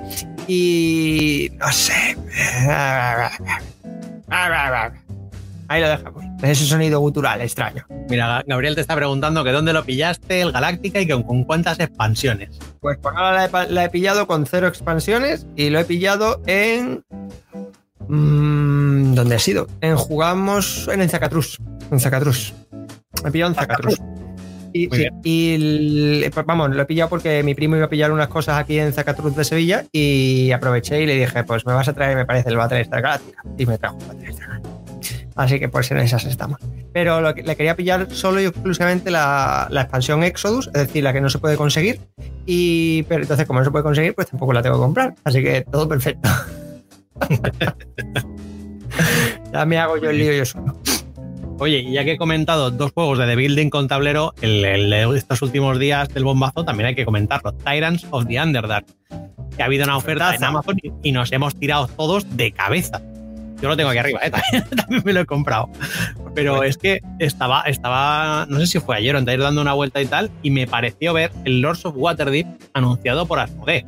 Y no sé. Ahí lo dejamos. Ese sonido gutural extraño. Mira, Gabriel te está preguntando que dónde lo pillaste, el Galáctica, y que con cuántas expansiones. Pues por ahora la he, la he pillado con cero expansiones y lo he pillado en... Mmm, ¿dónde ha sido? En jugamos en el Zacatrus. En Zacatrus. Me he pillado en Zacatrus. Y, sí, y el, pues vamos, lo he pillado porque mi primo iba a pillar unas cosas aquí en Zacatrus de Sevilla y aproveché y le dije, pues me vas a traer, me parece, el Battle Star Galáctica. Y me trajo el Battle Star Galáctica. Así que pues en esas estamos. Pero lo que, le quería pillar solo y exclusivamente la, la expansión Exodus, es decir, la que no se puede conseguir. Y pero entonces, como no se puede conseguir, pues tampoco la tengo que comprar. Así que todo perfecto. Ya me hago yo el lío yo solo. Oye, y ya que he comentado dos juegos de The Building con tablero, el, el, estos últimos días del bombazo también hay que comentarlo. Tyrants of the Underdark. Que ha habido una oferta en Amazon y, y nos hemos tirado todos de cabeza. Yo lo tengo aquí arriba, ¿eh? también, también me lo he comprado. Pero es que estaba, estaba, no sé si fue ayer o antes, dando una vuelta y tal, y me pareció ver el Lords of Waterdeep anunciado por Asmodee.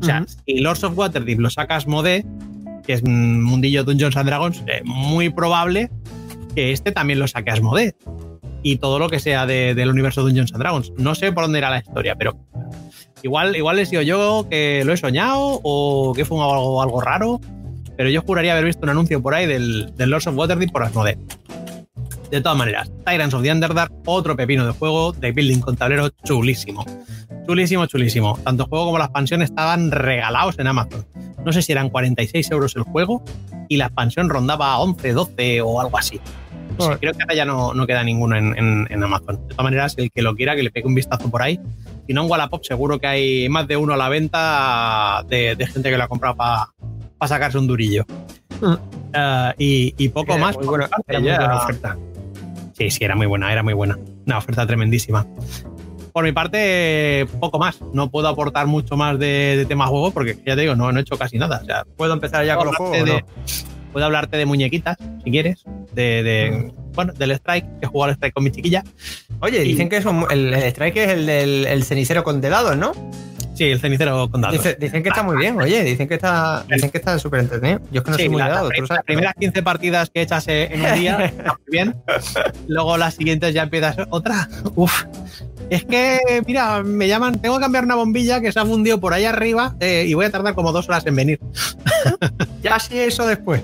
O sea, uh-huh. si Lords of Waterdeep lo saca Asmodee, que es un mundillo Dungeons and Dragons, eh, muy probable que este también lo saque Asmodee y todo lo que sea de, del universo Dungeons and Dragons. No sé por dónde irá la historia, pero igual, igual he sido yo que lo he soñado o que he fumado algo, algo raro, pero yo juraría haber visto un anuncio por ahí del, del Lords of Waterdeep por Asmodee. De todas maneras, Tyrants of the Underdark, otro pepino de juego de building con tablero chulísimo. Chulísimo, chulísimo. Tanto el juego como la expansión estaban regalados en Amazon. No sé si eran cuarenta y seis euros el juego y la expansión rondaba once, doce o algo así. Sí, creo que ahora ya no, no queda ninguno en, en, en Amazon. De todas maneras, el que lo quiera, que le pegue un vistazo por ahí. Si no, en Wallapop seguro que hay más de uno a la venta de, de gente que lo ha comprado para pa sacarse un durillo. Uh, y, y poco era más. Muy buena, era muy buena oferta. Sí, sí, era muy buena, era muy buena. Una oferta tremendísima. Por mi parte, poco más. No puedo aportar mucho más de, de tema juego porque, ya te digo, no, no he hecho casi nada. O sea, ¿puedo empezar ya con los juegos? De, puedo hablarte de muñequitas, si quieres, de, de bueno, del Strike, que he jugado al Strike con mi chiquilla. Oye, y dicen que es un, el, el Strike es el del el cenicero con dedados, ¿no? Sí, el cenicero con dados. Dice, dicen que está muy bien, oye, dicen que está dicen que está súper entretenido. Yo es que no sí, soy muy la, dedado. Las la primeras quince partidas que echas en un día, está muy bien. Luego las siguientes ya empiezas otra. Uf. Es que, mira, me llaman, tengo que cambiar una bombilla que se ha fundido por ahí arriba eh, y voy a tardar como dos horas en venir. Ya sé eso después.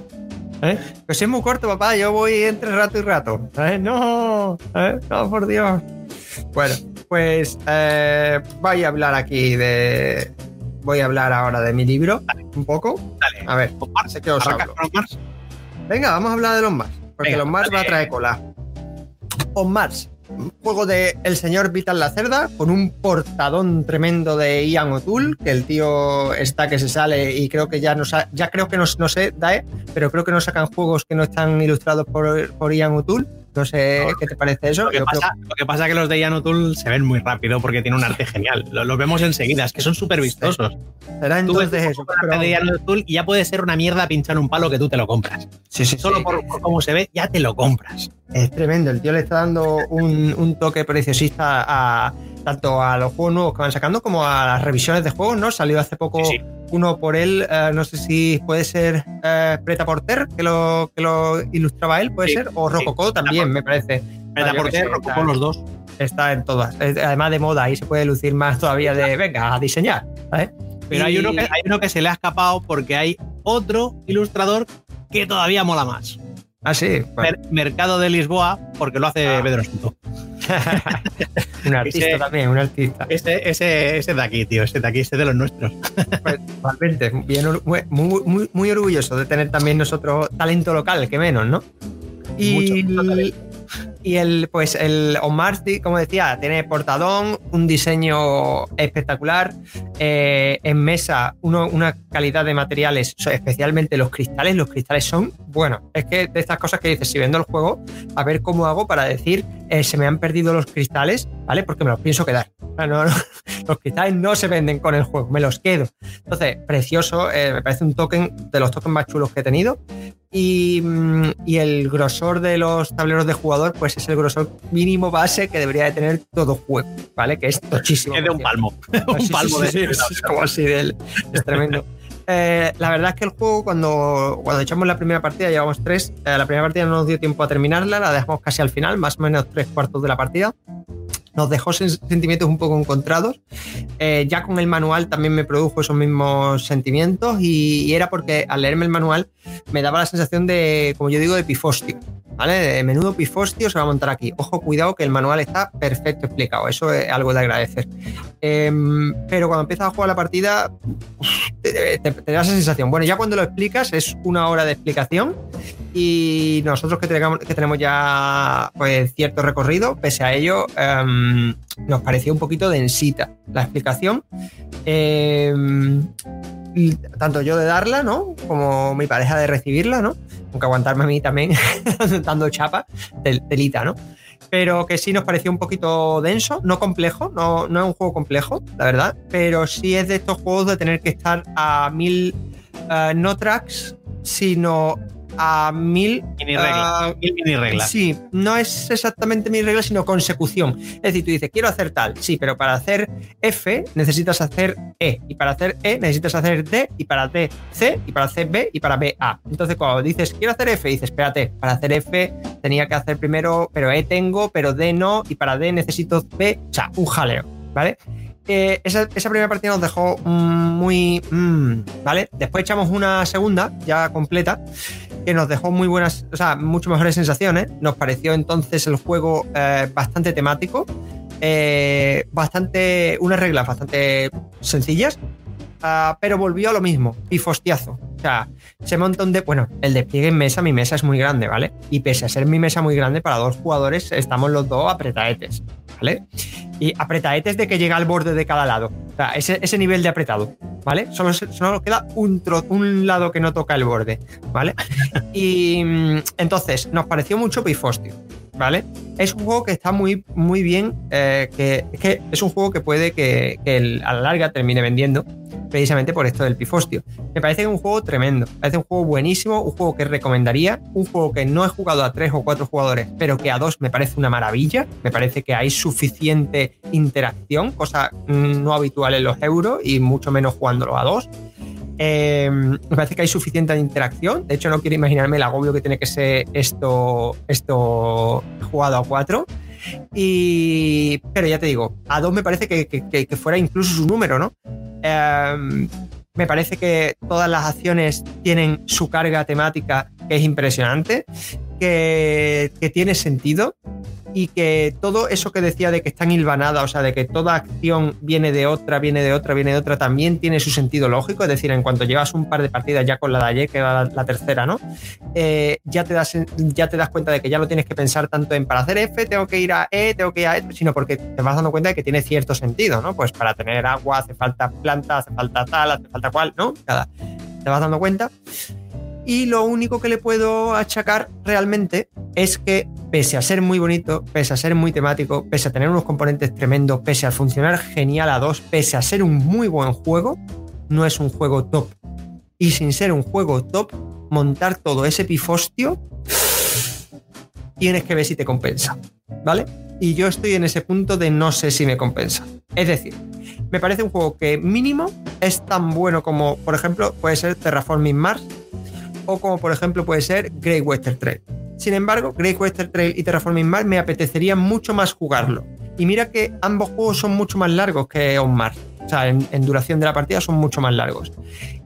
¿Eh? Pues es muy corto, papá, yo voy entre rato y rato. ¿Eh? No, ¿eh? No, por Dios. Bueno, pues eh, voy a hablar aquí de... Voy a hablar ahora de mi libro, dale, un poco. Dale. A ver, sé que os hablo. Venga, vamos a hablar de On Mars, porque On Mars va a traer cola. On Mars, un juego de el señor Vital Lacerda, con un portadón tremendo de Ian O'Toole, que el tío está que se sale y creo que ya no sa- ya creo que no, no sé, Dae, pero creo que no sacan juegos que no están ilustrados por, por Ian O'Toole. No sé no, qué te parece eso. Lo que, Yo pasa, creo... lo que pasa es que los de Ian O'Toole se ven muy rápido porque tiene un arte genial. Los lo vemos enseguida, es que son súper vistosos. Será entonces eso. Pero... de Ian O'Toole y ya puede ser una mierda pinchar un palo que tú te lo compras. Sí, sí, Solo sí. Por, por cómo se ve, ya te lo compras. Es tremendo. El tío le está dando un, un toque preciosista a, tanto a los juegos nuevos que van sacando como a las revisiones de juegos, ¿no? Salió hace poco sí, sí. uno por él, eh, no sé si puede ser eh, Preta Porter, que lo, que lo ilustraba él, puede sí, ser, o Rococó sí, también, Preta me parece. Preta Porter, Rococó, los dos. Está en todas. Además de moda, ahí se puede lucir más todavía de, venga, a diseñar. ¿Vale? Pero y... hay, uno que, hay uno que se le ha escapado porque hay otro ilustrador que todavía mola más. Ah, sí. Bueno. Mer- Mercado de Lisboa, porque lo hace ah. Pedro Soto. Un artista ese, también, un artista. Ese, ese, ese de aquí, tío, ese de aquí, ese de los nuestros. Pues, totalmente, bien, muy, muy, muy orgulloso de tener también nosotros talento local, que menos, ¿no? Y, Mucho, y el, pues el On Mars, como decía, tiene portadón, un diseño espectacular, eh, en mesa uno, una calidad de materiales, especialmente los cristales, los cristales son buenos. Es que de estas cosas que dices, si vendo el juego, a ver cómo hago para decir, eh, se me han perdido los cristales, ¿vale? Porque me los pienso quedar. O sea, no, no, los cristales no se venden con el juego, me los quedo. Entonces, precioso, eh, me parece un token, de los tokens más chulos que he tenido. Y, y el grosor de los tableros de jugador, pues es el grosor mínimo base que debería de tener todo juego, ¿vale? Que es tochísimo. Es de un palmo. No, un sí, palmo sí, de... Sí, sí, es como así de él. Es tremendo. Eh, la verdad es que el juego, cuando, cuando echamos la primera partida, llevamos tres, eh, la primera partida no nos dio tiempo a terminarla, la dejamos casi al final, más o menos tres cuartos de la partida. nos dejó sentimientos un poco encontrados. Eh, ya con el manual también me produjo esos mismos sentimientos y, y era porque al leerme el manual me daba la sensación de, como yo digo, de pifostio, ¿vale? De menudo pifostio se va a montar aquí. Ojo, cuidado, que el manual está perfecto explicado. Eso es algo de agradecer. Eh, pero cuando empiezas a jugar la partida te, te, te da esa sensación. Bueno, ya cuando lo explicas es una hora de explicación y nosotros que tenemos, que tenemos ya pues cierto recorrido, pese a ello... Um, nos pareció un poquito densita la explicación, eh, tanto yo de darla, ¿no?, como mi pareja de recibirla, ¿no?, aunque aguantarme a mí también dando chapa, telita, ¿no?, pero que sí nos pareció un poquito denso, no complejo, no, no es un juego complejo, la verdad, pero sí es de estos juegos de tener que estar a mil uh, no tracks, sino a mil mini reglas. Uh, regla. Sí, no es exactamente mini reglas, sino consecución. Es decir, tú dices, quiero hacer tal, sí, pero para hacer F necesitas hacer E, y para hacer E necesitas hacer D, y para D, C, y para C, B, y para B, A. Entonces, cuando dices, quiero hacer F, dices, espérate, para hacer F tenía que hacer primero, pero E tengo, pero D no, y para D necesito B, o sea, un jaleo, ¿vale? Eh, esa, esa primera partida nos dejó muy... Mmm, ¿vale? Después echamos una segunda, ya completa, que nos dejó muy buenas, o sea, mucho mejores sensaciones. Nos pareció entonces el juego eh, bastante temático, eh, bastante, unas reglas bastante sencillas, uh, pero volvió a lo mismo, pifostiazo. O sea, se monta un... De, bueno, el despliegue en mesa, mi mesa es muy grande, ¿vale? Y pese a ser mi mesa muy grande, para dos jugadores estamos los dos apretaetes, ¿vale? Y apretaetes de que llega al borde de cada lado. O sea, ese, ese nivel de apretado, ¿vale? Solo, solo queda un, tro, un lado que no toca el borde, ¿vale? Y entonces, nos pareció mucho pifostio, ¿vale? Es un juego que está muy, muy bien, eh, que, que es un juego que puede que, que el, a la larga termine vendiendo, precisamente por esto del pifostio. Me parece un juego tremendo, me parece un juego buenísimo, un juego que recomendaría, un juego que no he jugado a tres o cuatro jugadores, pero que a dos me parece una maravilla. Me parece que hay suficiente interacción, cosa no habitual en los euros y mucho menos jugándolo a dos. Eh, me parece que hay suficiente interacción. De hecho, no quiero imaginarme el agobio que tiene que ser esto, esto jugado a cuatro. Y, pero ya te digo, a dos me parece que, que, que fuera incluso su número, ¿no? Eh, me parece que todas las acciones tienen su carga temática, que es impresionante, que, que tiene sentido, y que todo eso que decía de que están hilvanadas, o sea, de que toda acción viene de otra, viene de otra, viene de otra, también tiene su sentido lógico. Es decir, en cuanto llevas un par de partidas ya con la de ayer, que era la, la tercera, ¿no? Eh, ya, te das, ya te das cuenta de que ya no tienes que pensar tanto en para hacer F tengo que ir a E, tengo que ir a E, sino porque te vas dando cuenta de que tiene cierto sentido, ¿no? Pues para tener agua hace falta planta, hace falta tal, hace falta cual, ¿no? Cada, te vas dando cuenta. Y lo único que le puedo achacar realmente es que, pese a ser muy bonito, pese a ser muy temático, pese a tener unos componentes tremendos, pese a funcionar genial a dos, pese a ser un muy buen juego, no es un juego top. Y sin ser un juego top, montar todo ese pifostio, tienes que ver si te compensa, ¿vale? Y yo estoy en ese punto de no sé si me compensa. Es decir, me parece un juego que mínimo es tan bueno como, por ejemplo, puede ser Terraforming Mars, o como por ejemplo puede ser Great Western Trail. Sin embargo, Great Western Trail y Terraforming Mars me apetecería mucho más jugarlo. Y mira que ambos juegos son mucho más largos que On Mars. O sea, en, en duración de la partida son mucho más largos.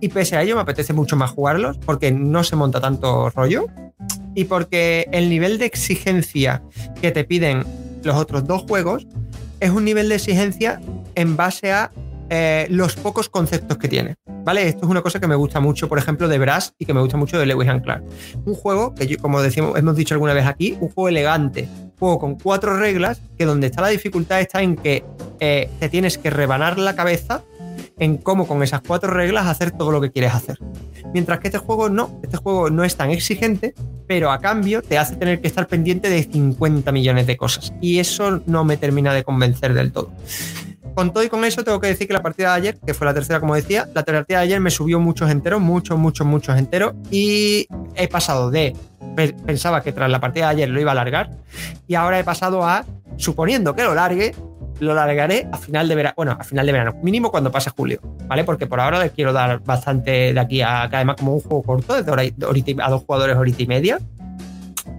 Y pese a ello me apetece mucho más jugarlos porque no se monta tanto rollo y porque el nivel de exigencia que te piden los otros dos juegos es un nivel de exigencia en base a Eh, los pocos conceptos que tiene, ¿vale? Esto es una cosa que me gusta mucho, por ejemplo, de Brass, y que me gusta mucho de Lewis and Clark. Un juego que, yo, como decimos, hemos dicho alguna vez aquí, un juego elegante, un juego con cuatro reglas, que donde está la dificultad está en que eh, te tienes que rebanar la cabeza en cómo con esas cuatro reglas hacer todo lo que quieres hacer. Mientras que este juego no, este juego no es tan exigente, pero a cambio te hace tener que estar pendiente de cincuenta millones de cosas, y eso no me termina de convencer del todo. Con todo y con eso, tengo que decir que la partida de ayer, que fue la tercera, como decía, la partida de ayer me subió muchos enteros, muchos, muchos, muchos enteros, y he pasado de... Pensaba que tras la partida de ayer lo iba a largar, y ahora he pasado a, suponiendo que lo largue, lo largaré a final de verano, bueno, a final de verano, mínimo cuando pase julio, ¿vale? Porque por ahora le quiero dar bastante de aquí a... Además, como un juego corto, desde hora y, de horita y, a dos jugadores, horita y media,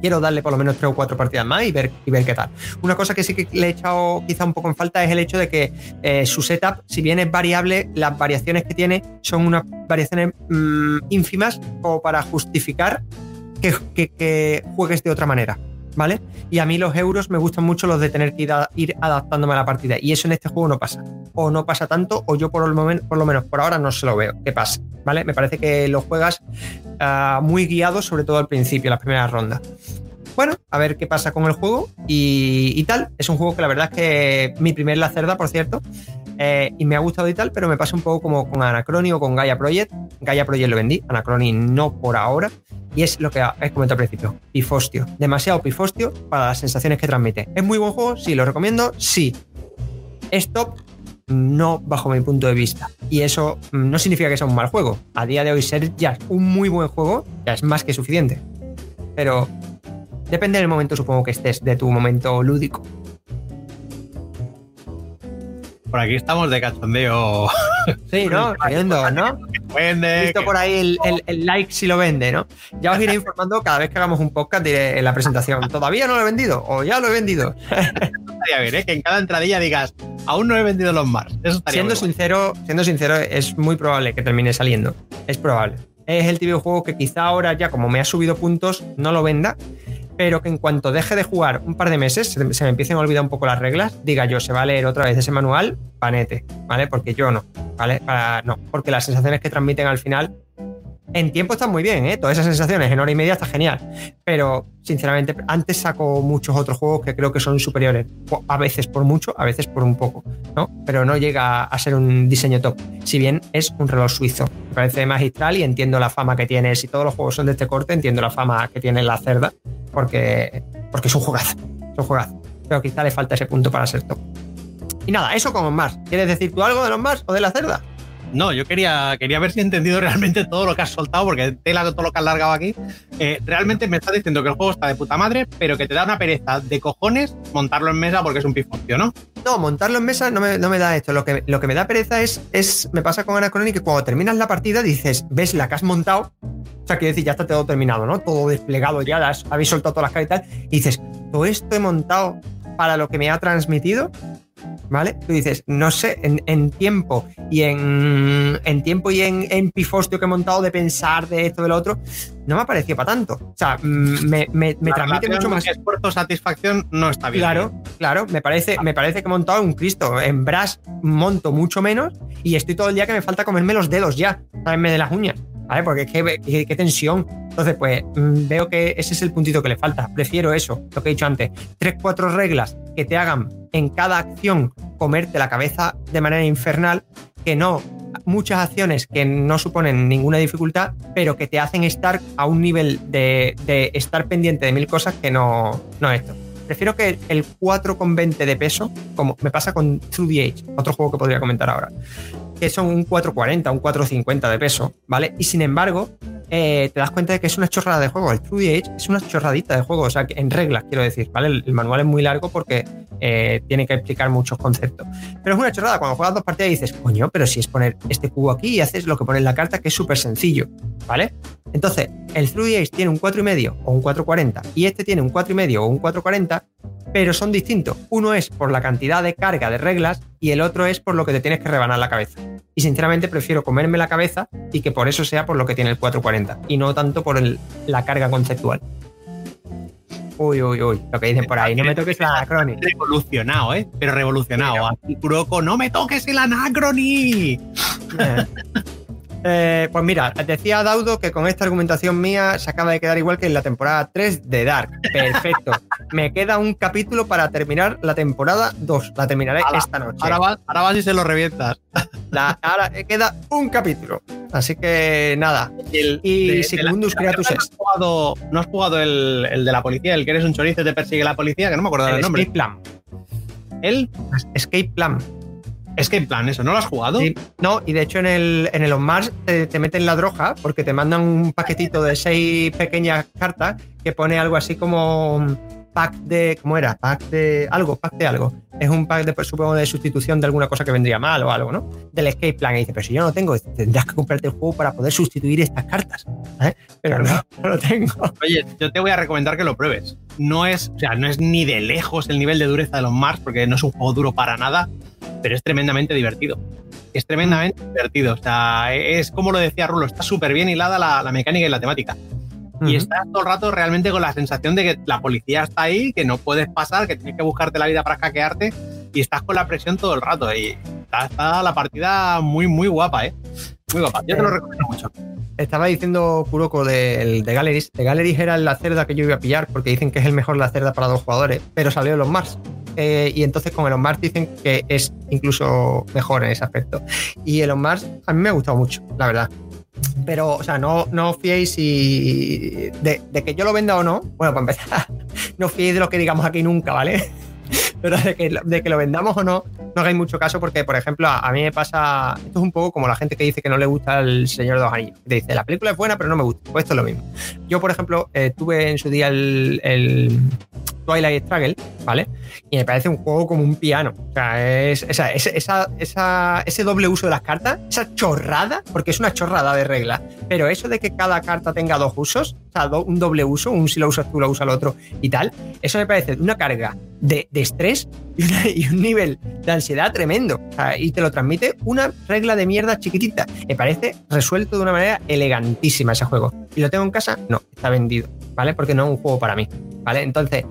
quiero darle por lo menos tres o cuatro partidas más y ver, y ver qué tal. Una cosa que sí que le he echado quizá un poco en falta es el hecho de que eh, su setup, si bien es variable, las variaciones que tiene son unas variaciones mmm, ínfimas como para justificar que, que, que juegues de otra manera, ¿vale? Y a mí los euros me gustan mucho los de tener que ir, a, ir adaptándome a la partida, y eso en este juego no pasa, o no pasa tanto, o yo por, el momento, por lo menos por ahora no se lo veo que pase, ¿vale? Me parece que lo juegas uh, muy guiado, sobre todo al principio, las primeras rondas. Bueno, a ver qué pasa con el juego y, y tal. Es un juego que la verdad es que mi primer La Cerda, por cierto, eh, y me ha gustado y tal, pero me pasa un poco como con Anacrony o con Gaia Project. Gaia Project lo vendí, Anacrony no por ahora, y es lo que he comentado al principio, pifostio, demasiado pifostio para las sensaciones que transmite. ¿Es muy buen juego? Sí, lo recomiendo, sí. ¿Es top? No, bajo mi punto de vista, y eso no significa que sea un mal juego. A día de hoy ser ya un muy buen juego ya es más que suficiente, pero depende del momento, supongo que estés, de tu momento lúdico. Por aquí estamos de cachondeo. Sí, ¿no? Viendo, ¿no? Vende, Visto que... por ahí el, el, el like si lo vende, ¿no? Ya os iré informando cada vez que hagamos un podcast, diré en la presentación, todavía no lo he vendido o ya lo he vendido. Eso estaría bien, ¿eh? Que en cada entradilla digas, aún no he vendido los Mars. Eso estaría siendo sincero, bueno. Siendo sincero, es muy probable que termine saliendo. Es probable. Es el típico juego que quizá ahora ya, como me ha subido puntos, no lo venda, pero que en cuanto deje de jugar un par de meses, se me empiecen a olvidar un poco las reglas, diga yo, se va a leer otra vez ese manual, panete, ¿vale? Porque yo no, ¿vale? Para, no, porque las sensaciones que transmiten al final, en tiempo están muy bien, ¿eh? Todas esas sensaciones, en hora y media está genial, pero sinceramente antes saco muchos otros juegos que creo que son superiores, a veces por mucho, a veces por un poco, ¿no? Pero no llega a ser un diseño top, si bien es un reloj suizo, me parece magistral y entiendo la fama que tiene. Si todos los juegos son de este corte, entiendo la fama que tiene La Cerda, porque, porque es un juegazo, es un juegazo, pero quizá le falta ese punto para ser top. Y nada, eso con los Mars. ¿Quieres decir tú algo de los Mars o de La Cerda? No, yo quería, quería ver si he entendido realmente todo lo que has soltado, porque tela de todo lo que has largado aquí. Eh, realmente me estás diciendo que el juego está de puta madre, pero que te da una pereza de cojones montarlo en mesa porque es un pifocio, ¿no? No, montarlo en mesa no me, no me da esto. Lo que, lo que me da pereza es, es, me pasa con Anacrony, que cuando terminas la partida dices, ves la que has montado, o sea, quiero decir, ya está todo terminado, ¿no? Todo desplegado, ya las, habéis soltado todas las caras y tal, y dices, todo esto he montado para lo que me ha transmitido, ¿vale? Tú dices, no sé, en, en tiempo y en, en tiempo y en, en pifostio que he montado de pensar de esto, de lo otro, no me ha parecido para tanto. O sea, me, me, me transmite mucho más. Esfuerzo, satisfacción no está bien. Claro, ¿eh? Claro, me parece, me parece que he montado un Cristo. En Brass monto mucho menos y estoy todo el día que me falta comerme los dedos ya, saberme de las uñas, ¿vale? Porque es que, qué, qué tensión. Entonces, pues veo que ese es el puntito que le falta. Prefiero eso, lo que he dicho antes. Tres, cuatro reglas que te hagan en cada acción comerte la cabeza de manera infernal, que no muchas acciones que no suponen ninguna dificultad, pero que te hacen estar a un nivel de, de estar pendiente de mil cosas que no, no esto. Prefiero que el cuatro coma veinte de peso, como me pasa con Through the Ages, otro juego que podría comentar ahora, que son un cuatro cuarenta, un cuatro cincuenta de peso, ¿vale? Y sin embargo, eh, te das cuenta de que es una chorrada de juego. El Through the Ages es una chorradita de juego, o sea, que en reglas, quiero decir, ¿vale? El, el manual es muy largo porque eh, tiene que explicar muchos conceptos. Pero es una chorrada. Cuando juegas dos partidas dices, coño, pero si es poner este cubo aquí y haces lo que pone en la carta, que es súper sencillo, ¿vale? Entonces, el Through the Ages tiene un cuatro coma cinco o un cuatro cuarenta y este tiene un cuatro coma cinco o un cuatro cuarenta, pero son distintos. Uno es por la cantidad de carga de reglas y el otro es por lo que te tienes que rebanar la cabeza. Y sinceramente prefiero comerme la cabeza y que por eso sea por lo que tiene el cuatro cuarenta y no tanto por el, la carga conceptual. Uy, uy, uy, lo que dicen por ahí, no me toques el Anacrony. Revolucionado, ¿eh? Pero revolucionado. Pero... Kuroko, no me toques el Anacrony. Eh. Eh, pues mira, decía Daudo que con esta argumentación mía se acaba de quedar igual que en la temporada tres de Dark. Perfecto. Me queda un capítulo para terminar la temporada dos. La terminaré ahora, esta noche. Ahora vas, ahora vas y se lo revientas. La, ahora queda un capítulo. Así que nada. El, y de, Secundus Creatus es. No, ¿no has jugado el, el de la policía? El que eres un chorizo y te persigue la policía, que no me acuerdo del nombre. Escape Plan. ¿El? Escape Plan. Escape Plan, eso, ¿no lo has jugado? Sí, no, y de hecho en el, en el On Mars te, te meten la droga porque te mandan un paquetito de seis pequeñas cartas que pone algo así como pack de... ¿Cómo era? Pack de algo, pack de algo. Es un pack, de supongo, de sustitución de alguna cosa que vendría mal o algo, ¿no? Del escape plan. Y dice, pero si yo no lo tengo, tendrás que comprarte el juego para poder sustituir estas cartas, ¿eh? Pero no, no lo tengo. Oye, yo te voy a recomendar que lo pruebes. No es, o sea, no es ni de lejos el nivel de dureza de los Mars, porque no es un juego duro para nada, pero es tremendamente divertido. Es tremendamente divertido. O sea, es como lo decía Rulo, está súper bien hilada la, la mecánica y la temática. Uh-huh. Y estás todo el rato realmente con la sensación de que la policía está ahí, que no puedes pasar, que tienes que buscarte la vida para hackearte, y estás con la presión todo el rato. Y está, está la partida muy, muy guapa, ¿eh? Muy guapa. Yo te lo recomiendo mucho. Estaba diciendo Kuroko de, de Galleries. De Galleries era la cerda que yo iba a pillar, porque dicen que es el mejor la cerda para dos jugadores, pero salió en los Mars. Eh, y entonces con Elon Mars dicen que es incluso mejor en ese aspecto. Y Elon Mars a mí me ha gustado mucho, la verdad. Pero, o sea, no, no os fiéis y de, de que yo lo venda o no. Bueno, para empezar, no os fiéis de lo que digamos aquí nunca, ¿vale? Pero de que, de que lo vendamos o no, no hagáis mucho caso, porque, por ejemplo, a, a mí me pasa... Esto es un poco como la gente que dice que no le gusta El Señor de los Anillos. Te dice, la película es buena, pero no me gusta. Pues esto es lo mismo. Yo, por ejemplo, eh, tuve en su día el... el Twilight Struggle, ¿vale? Y me parece un juego como un piano. O sea, es, esa, esa, esa, ese doble uso de las cartas, esa chorrada, porque es una chorrada de reglas, pero eso de que cada carta tenga dos usos, o sea, do, un doble uso, un si lo usas tú, lo usa el otro y tal, eso me parece una carga de, de estrés y, una, y un nivel de ansiedad tremendo. O sea, y te lo transmite una regla de mierda chiquitita. Me parece resuelto de una manera elegantísima ese juego. ¿Y lo tengo en casa? No, está vendido, ¿vale? Porque no es un juego para mí, ¿vale? Entonces,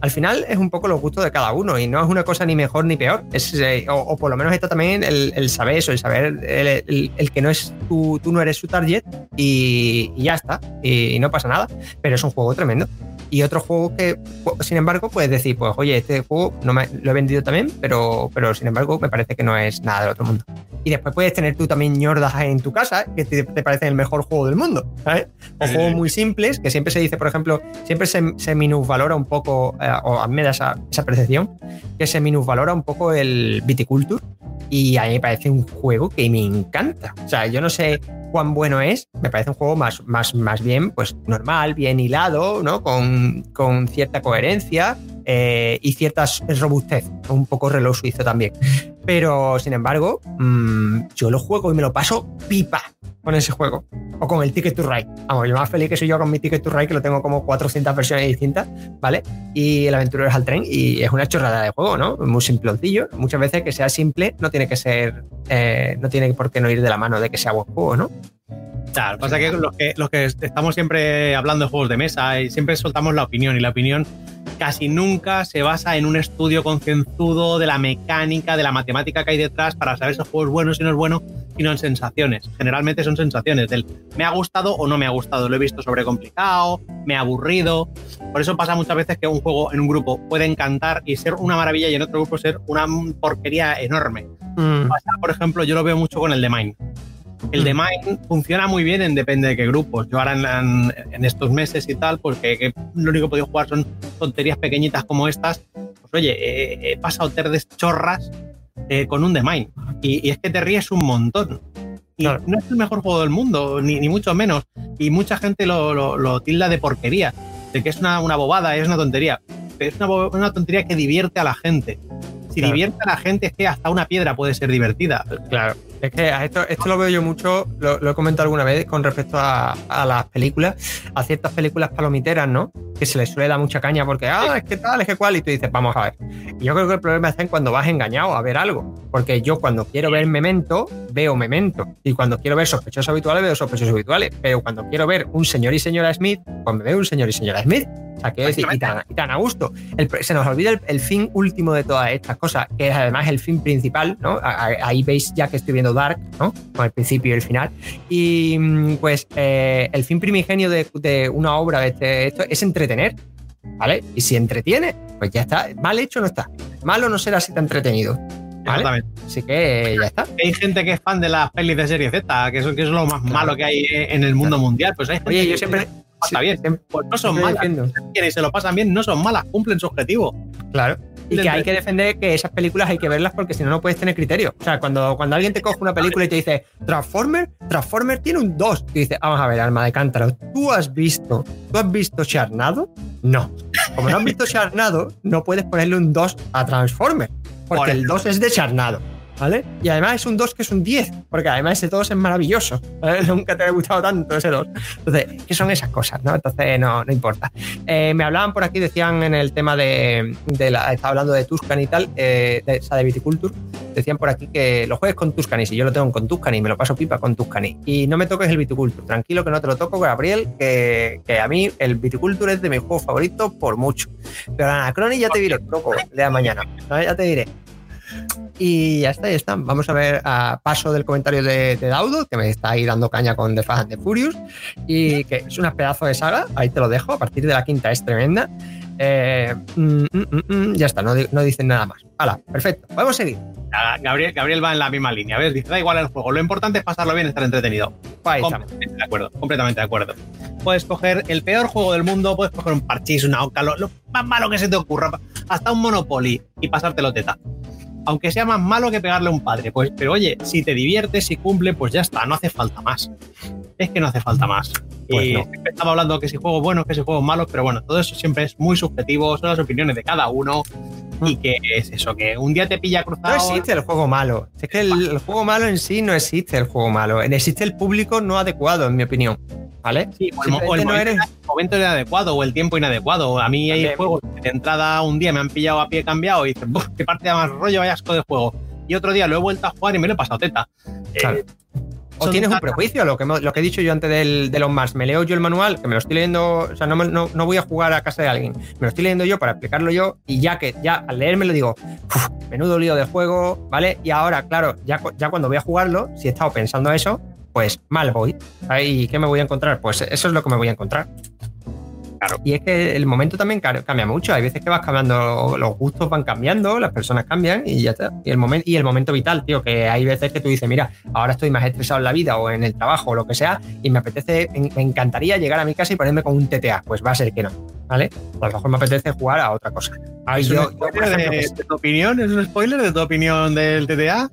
al final es un poco los gustos de cada uno y no es una cosa ni mejor ni peor. Es, eh, o, o por lo menos está también el, el saber eso, el saber el, el, el que no es tu, tú no eres su target y, y ya está, y, y no pasa nada. Pero es un juego tremendo. Y otro juego que, sin embargo, puedes decir, pues oye, este juego no me, lo he vendido también, pero, pero sin embargo me parece que no es nada del otro mundo. Y después puedes tener tú también ñordas en tu casa que te, te parecen el mejor juego del mundo, ¿sabes? O juegos muy simples, que siempre se dice, por ejemplo, siempre se, se minusvalora un poco, eh, o a mí me da esa, esa percepción, que se minusvalora un poco el Viticulture, y a mí me parece un juego que me encanta. O sea, yo no sé cuán bueno es, me parece un juego más, más, más bien pues normal, bien hilado, ¿no? Con, con cierta coherencia, eh, y cierta robustez, un poco reloj suizo también. Pero, sin embargo, mmm, yo lo juego y me lo paso pipa con ese juego. O con el Ticket to Ride. Vamos, yo más feliz que soy yo con mi Ticket to Ride, que lo tengo como cuatrocientas versiones distintas, ¿vale? Y el Aventurero al Tren, y es una chorrada de juego, ¿no? Muy simploncillo. Muchas veces que sea simple no tiene que ser... Eh, no tiene por qué no ir de la mano de que sea buen juego, ¿no? Claro, pasa que los, que los que estamos siempre hablando de juegos de mesa y siempre soltamos la opinión, y la opinión casi nunca se basa en un estudio concienzudo de la mecánica, de la matemática que hay detrás para saber si el juego es bueno o si no es bueno, sino en sensaciones. Generalmente son sensaciones del me ha gustado o no me ha gustado, lo he visto sobrecomplicado, me ha aburrido. Por eso pasa muchas veces que un juego en un grupo puede encantar y ser una maravilla y en otro grupo ser una porquería enorme. Mm. Pasa, por ejemplo, yo lo veo mucho con el de Mind. El de Mind funciona muy bien en depende de qué grupos. Yo ahora en, en, en estos meses y tal, porque que lo único que he podido jugar son tonterías pequeñitas como estas. Pues oye, eh, he pasado tardes chorras eh, con un de Mind. Y, y es que te ríes un montón. Y claro, no es el mejor juego del mundo, ni, ni mucho menos. Y mucha gente lo, lo, lo tilda de porquería, de que es una, una bobada, es una tontería. Pero es una, una tontería que divierte a la gente. Si claro, divierte a la gente, es que hasta una piedra puede ser divertida. Claro. Es que esto, esto lo veo yo mucho, lo, lo he comentado alguna vez con respecto a, a las películas, a ciertas películas palomiteras, ¿no? Que se les suele dar mucha caña porque, ah, es que tal, es que cual, y tú dices, vamos a ver. Y yo creo que el problema está en cuando vas engañado a ver algo. Porque yo cuando quiero ver Memento, veo Memento. Y cuando quiero ver Sospechosos Habituales, veo Sospechosos Habituales. Pero cuando quiero ver un señor y señora Smith, pues me veo un señor y señora Smith. O sea, quiero decir, y tan, y tan a gusto. El, se nos olvida el, el fin último de todas estas cosas, que es además el fin principal, ¿no? Ahí veis ya que estoy viendo Dark, ¿no? Con el principio y el final. Y pues eh, el fin primigenio de, de una obra de este, esto es entretener, ¿vale? Y si entretiene, pues ya está. Mal hecho no está. Malo no será si está entretenido, ¿vale? Así que ya está. Hay gente que es fan de las pelis de serie Z, que eso que es lo más claro, malo que hay en el mundo claro, mundial. Pues hay gente. Oye, yo siempre... Está bien, pues no son malas. Quienes se lo pasan bien no son malas, cumplen su objetivo. Claro. y que hay que defender que esas películas hay que verlas porque si no, no puedes tener criterio. O sea, cuando, cuando alguien te coge una película y te dice Transformer, Transformer tiene un dos, y dices, vamos a ver, alma de cántaro, ¿tú has visto, tú has visto Charnado? No. Como no has visto Charnado, no puedes ponerle un dos a Transformer, porque el dos es de Charnado, ¿vale? Y además es un dos que es un diez, porque además ese dos es maravilloso, ¿vale? Nunca te ha gustado tanto ese dos. Entonces, ¿qué son esas cosas, no? Entonces, no, no importa. Eh, me hablaban por aquí, decían en el tema de... de la, estaba hablando de Tuscan y tal, eh, de, o sea, de Viticulture, decían por aquí que lo juegues con Tuscany, si yo lo tengo con Tuscany, me lo paso pipa con Tuscany. Y no me toques el Viticulture, tranquilo que no te lo toco, Gabriel, que, que a mí el Viticulture es de mi juego favorito por mucho. Pero la Anacroni ya te diré, loco, de la mañana, ¿no? Ya te diré. Y ya está, ya está. Vamos a ver a paso del comentario de, de Daudo, que me está ahí dando caña con The Fast and the Furious, y que es una pedazo de saga, ahí te lo dejo, a partir de la quinta es tremenda. Eh, mm, mm, mm, ya está, no, no dicen nada más. Hala, perfecto, podemos seguir. Gabriel, Gabriel va en la misma línea, ¿ves? Dice, da igual el juego, lo importante es pasarlo bien, estar entretenido. Ahí completamente estamos. De acuerdo, completamente de acuerdo. Puedes coger el peor juego del mundo, puedes coger un parchís, una oca, lo, lo más malo que se te ocurra, hasta un Monopoly y pasártelo teta. Aunque sea más malo que pegarle a un padre, pues, pero oye, si te diviertes, si cumple, pues ya está, no hace falta más. Es que no hace falta más. Pues y no. Estaba hablando que si juegos buenos, que si juegos malos, pero bueno, todo eso siempre es muy subjetivo, son las opiniones de cada uno. Y que es eso, que un día te pilla cruzado. No existe el juego malo. Es que el, el juego malo en sí no existe el juego malo. Existe el público no adecuado, en mi opinión. ¿Vale? Sí, o el, o el no eres... momento inadecuado o el tiempo inadecuado. A mí hay juegos que de entrada un día me han pillado a pie cambiado y dicen, qué parte da más rollo, vaya asco de juego. Y otro día lo he vuelto a jugar y me lo he pasado teta. Claro. Eh, o tienes un prejuicio, lo que, lo que he dicho yo antes del, de los más. Me leo yo el manual, que me lo estoy leyendo, o sea, no, no, no voy a jugar a casa de alguien. Me lo estoy leyendo yo para explicarlo yo y ya que ya al leerme lo digo, uf, menudo lío de juego, ¿vale? Y ahora, claro, ya, ya cuando voy a jugarlo, si he estado pensando eso, pues mal voy. ¿Y qué me voy a encontrar? Pues eso es lo que me voy a encontrar. Claro. Y es que el momento también cambia mucho. Hay veces que vas cambiando, los gustos van cambiando, las personas cambian y ya está. Y el, momen- y el momento vital, tío, que hay veces que tú dices, mira, ahora estoy más estresado en la vida o en el trabajo o lo que sea y me apetece, me encantaría llegar a mi casa y ponerme con un T T A. Pues va a ser que no, ¿vale? A lo mejor me apetece jugar a otra cosa. Ay, ¿Es, yo, un yo, ejemplo, de, pues, de tu opinión? ¿Es un spoiler de tu opinión del T T A?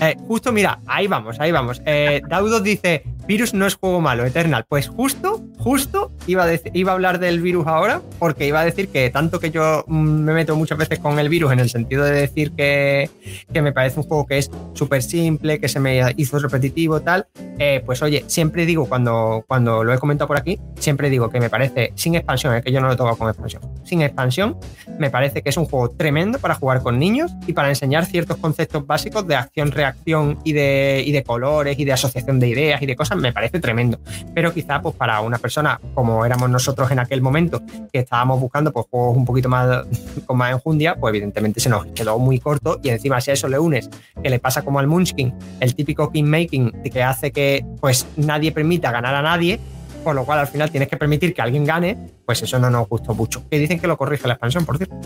Eh, justo, mira, ahí vamos, ahí vamos. Eh, Daudos dice, Virus no es juego malo, Eternal. Pues justo, justo iba a, dec- iba a hablar del Virus ahora, porque iba a decir que tanto que yo me meto muchas veces con el Virus en el sentido de decir que, que me parece un juego que es súper simple, que se me hizo repetitivo, tal. Eh, pues oye, siempre digo, cuando, cuando lo he comentado por aquí, siempre digo que me parece, sin expansión, eh, que yo no lo toco con expansión, sin expansión, me parece que es un juego tremendo para jugar con niños y para enseñar ciertos conceptos básicos de acción, reacción y de, y de colores y de asociación de ideas y de cosas, me parece tremendo. Pero quizá pues para una persona como éramos nosotros en aquel momento, que estábamos buscando pues juegos un poquito más con más enjundia, pues evidentemente se nos quedó muy corto. Y encima si a eso le unes que le pasa como al Munchkin, el típico king making que hace que pues nadie permita ganar a nadie, por lo cual al final tienes que permitir que alguien gane, pues eso no nos gustó mucho. Que dicen que lo corrige la expansión, por cierto.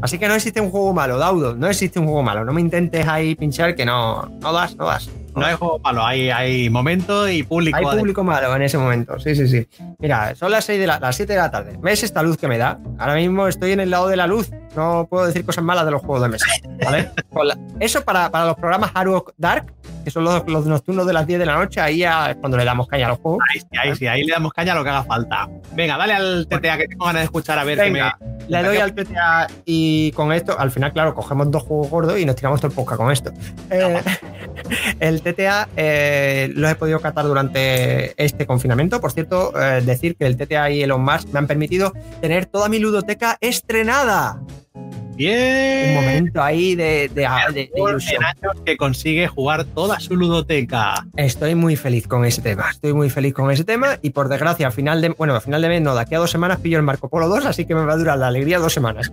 Así que no existe un juego malo, Daudo, no existe un juego malo. No me intentes ahí pinchar que no, no das, no das. No, no hay juego malo, hay, hay momento y público. Hay público malo en ese momento, sí, sí, sí. Mira, son las, seis de la, las siete de la tarde. ¿Ves esta luz que me da? Ahora mismo estoy en el lado de la luz. No puedo decir cosas malas de los juegos de mesa, ¿vale? Eso para, para los programas Haru Dark, que son los, los nocturnos de las diez de la noche, ahí ya es cuando le damos caña a los juegos. Ahí sí, ahí sí, ahí le damos caña a lo que haga falta. Venga, dale al T T A, que tengo ganas de escuchar a ver qué me... Le doy al T T A y con esto, al final, claro, cogemos dos juegos gordos y nos tiramos todo el podcast con esto. Eh, el T T A eh, los he podido catar durante este confinamiento. Por cierto, eh, decir que el T T A y el On Mars me han permitido tener toda mi ludoteca estrenada. Bien. Un momento ahí de, de, de, de ilusión. Que consigue jugar toda su ludoteca. Estoy muy feliz con ese tema. Estoy muy feliz con ese tema. Y por desgracia, a final de, bueno, a final de mes, no, de aquí a dos semanas pillo el Marco Polo dos, así que me va a durar la alegría dos semanas.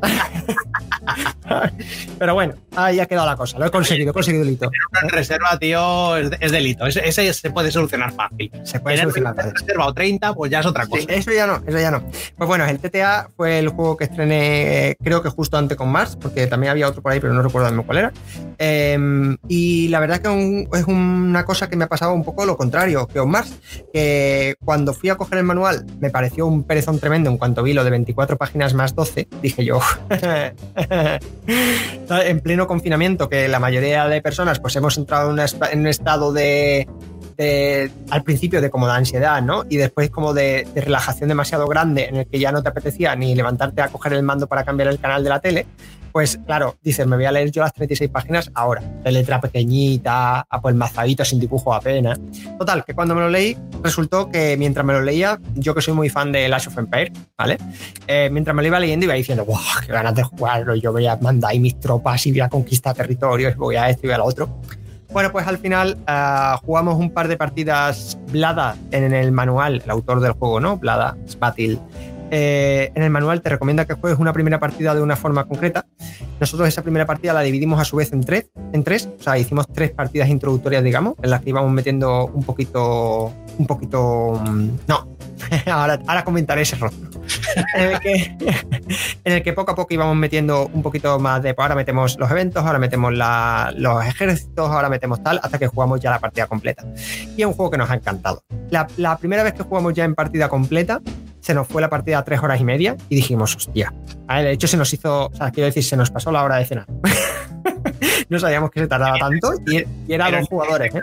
Pero bueno, ahí ha quedado la cosa. Lo he conseguido, he conseguido el hito. Tener una reserva, tío, es, es delito. Ese, ese se puede solucionar fácil. Se puede tener solucionar fácil. Reserva o treinta, pues ya es otra cosa. Sí, eso ya no, eso ya no. Pues bueno, el T T A fue el juego que estrené, eh, creo que justo antes con Mars, porque también había otro por ahí, pero no recuerdo mismo cuál era. Eh, y la verdad es que un, es una cosa que me ha pasado un poco lo contrario que On Mars, que cuando fui a coger el manual me pareció un perezón tremendo. En cuanto vi lo de veinticuatro páginas más doce, dije yo, en pleno confinamiento, que la mayoría de personas pues hemos entrado en, una, en un estado de, de al principio de como de ansiedad, ¿no? Y después como de, de relajación demasiado grande, en el que ya no te apetecía ni levantarte a coger el mando para cambiar el canal de la tele. Pues claro, dices, me voy a leer yo las treinta y seis páginas ahora, de letra pequeñita, apelmazadito, sin dibujo apenas. Total, que cuando me lo leí, resultó que mientras me lo leía, yo que soy muy fan de Age of Empires, ¿vale? Eh, mientras me lo iba leyendo, iba diciendo, ¡guau, qué ganas de jugarlo! Yo voy a mandar ahí mis tropas y voy a conquistar territorios, voy a esto y voy a lo otro. Bueno, pues al final uh, jugamos un par de partidas Blada en el manual, el autor del juego, ¿no? Blada, Spatil. Eh, en el manual te recomienda que juegues una primera partida de una forma concreta. Nosotros esa primera partida la dividimos a su vez en tres, en tres, o sea, hicimos tres partidas introductorias, digamos, en las que íbamos metiendo un poquito, un poquito, no, ahora, ahora comentaré ese rostro, en el, que, en el que poco a poco íbamos metiendo un poquito más de, pues ahora metemos los eventos, ahora metemos la, los ejércitos, ahora metemos tal, hasta que jugamos ya la partida completa. Y es un juego que nos ha encantado. La, la primera vez que jugamos ya en partida completa, se nos fue la partida a tres horas y media y dijimos, hostia. A ver, de hecho, se nos hizo, o sea, quiero decir, se nos pasó la hora de cenar. No sabíamos que se tardaba tanto y, y eran dos jugadores, ¿eh?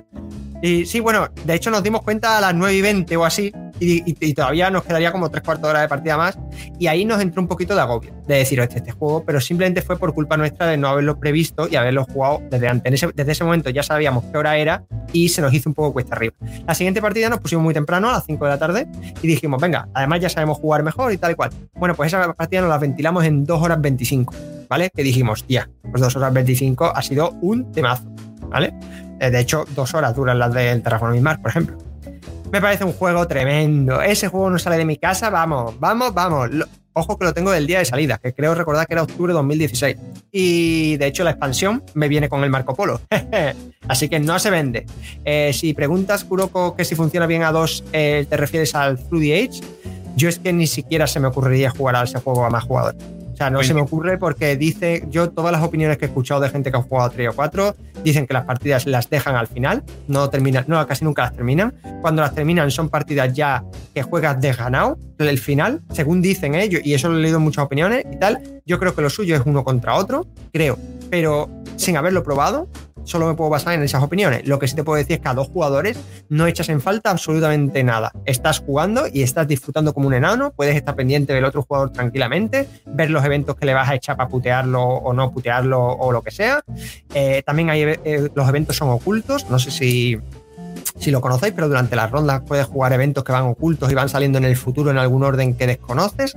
Y sí, bueno, de hecho nos dimos cuenta a las nueve y veinte o así y, y, y todavía nos quedaría como tres cuartos de hora de partida más y ahí nos entró un poquito de agobio de decir, este, este juego, pero simplemente fue por culpa nuestra de no haberlo previsto y haberlo jugado desde antes. En ese, desde ese momento ya sabíamos qué hora era y se nos hizo un poco cuesta arriba. La siguiente partida nos pusimos muy temprano, a las cinco de la tarde, y dijimos, venga, además ya sabemos jugar mejor y tal y cual. Bueno, pues esa partida nos la ventilamos en dos horas veinticinco, ¿vale? Que dijimos, ya, pues dos horas veinticinco ha sido un temazo, ¿vale? De hecho, dos horas duran las del Terraforming Mars, por ejemplo. Me parece un juego tremendo. Ese juego no sale de mi casa, vamos, vamos, vamos. Lo, ojo que lo tengo del día de salida, que creo recordar que era octubre de dos mil dieciséis. Y de hecho la expansión me viene con el Marco Polo. Así que no se vende. Eh, si preguntas, Kuroko, que si funciona bien a dos, eh, te refieres al Through the Ages. Yo es que ni siquiera se me ocurriría jugar a ese juego a más jugadores. O sea, no Muy se bien. Me ocurre porque dice, yo todas las opiniones que he escuchado de gente que ha jugado tres o cuatro dicen que las partidas las dejan al final, no terminan, no, casi nunca las terminan. Cuando las terminan son partidas ya que juegas desganado, el final, según dicen ellos, y eso lo he leído en muchas opiniones y tal. Yo creo que lo suyo es uno contra otro, creo, pero sin haberlo probado, solo me puedo basar en esas opiniones. Lo que sí te puedo decir es que a dos jugadores no echas en falta absolutamente nada. Estás jugando y estás disfrutando como un enano, puedes estar pendiente del otro jugador tranquilamente, ver los eventos que le vas a echar para putearlo o no putearlo o lo que sea. Eh, también hay, eh, los eventos son ocultos, no sé si... si lo conocéis, pero durante las rondas puedes jugar eventos que van ocultos y van saliendo en el futuro en algún orden que desconoces,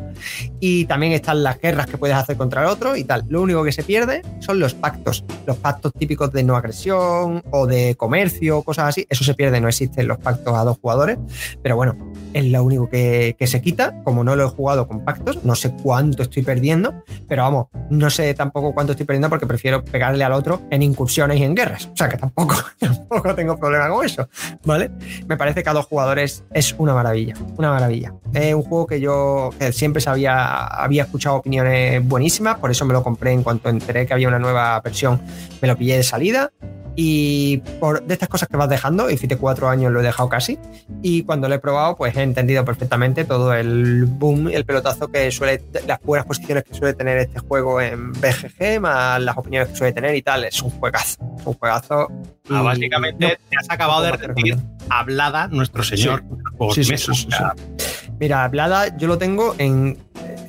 y también están las guerras que puedes hacer contra el otro y tal. Lo único que se pierde son los pactos, los pactos típicos de no agresión o de comercio, cosas así. Eso se pierde, no existen los pactos a dos jugadores, pero bueno, es lo único que, que se quita. Como no lo he jugado con pactos, no sé cuánto estoy perdiendo, pero vamos, no sé tampoco cuánto estoy perdiendo porque prefiero pegarle al otro en incursiones y en guerras, o sea que tampoco, tampoco tengo problema con eso, ¿vale? Me parece que a dos jugadores es una maravilla, una maravilla. Es un juego que yo que siempre sabía, había escuchado opiniones buenísimas, por eso me lo compré en cuanto enteré que había una nueva versión, me lo pillé de salida. Y por de estas cosas que vas dejando, y fíjate, cuatro años lo he dejado casi, y cuando lo he probado pues he entendido perfectamente todo el boom, el pelotazo que suele, las buenas posiciones que suele tener este juego en B G G, más las opiniones que suele tener y tal. Es un juegazo, es un juegazo. Ah, básicamente no, te has acabado no de rendir hablada nuestro señor. Sí. Por sí, sí, meses, sí, sí, sí. Mira, hablada yo lo tengo en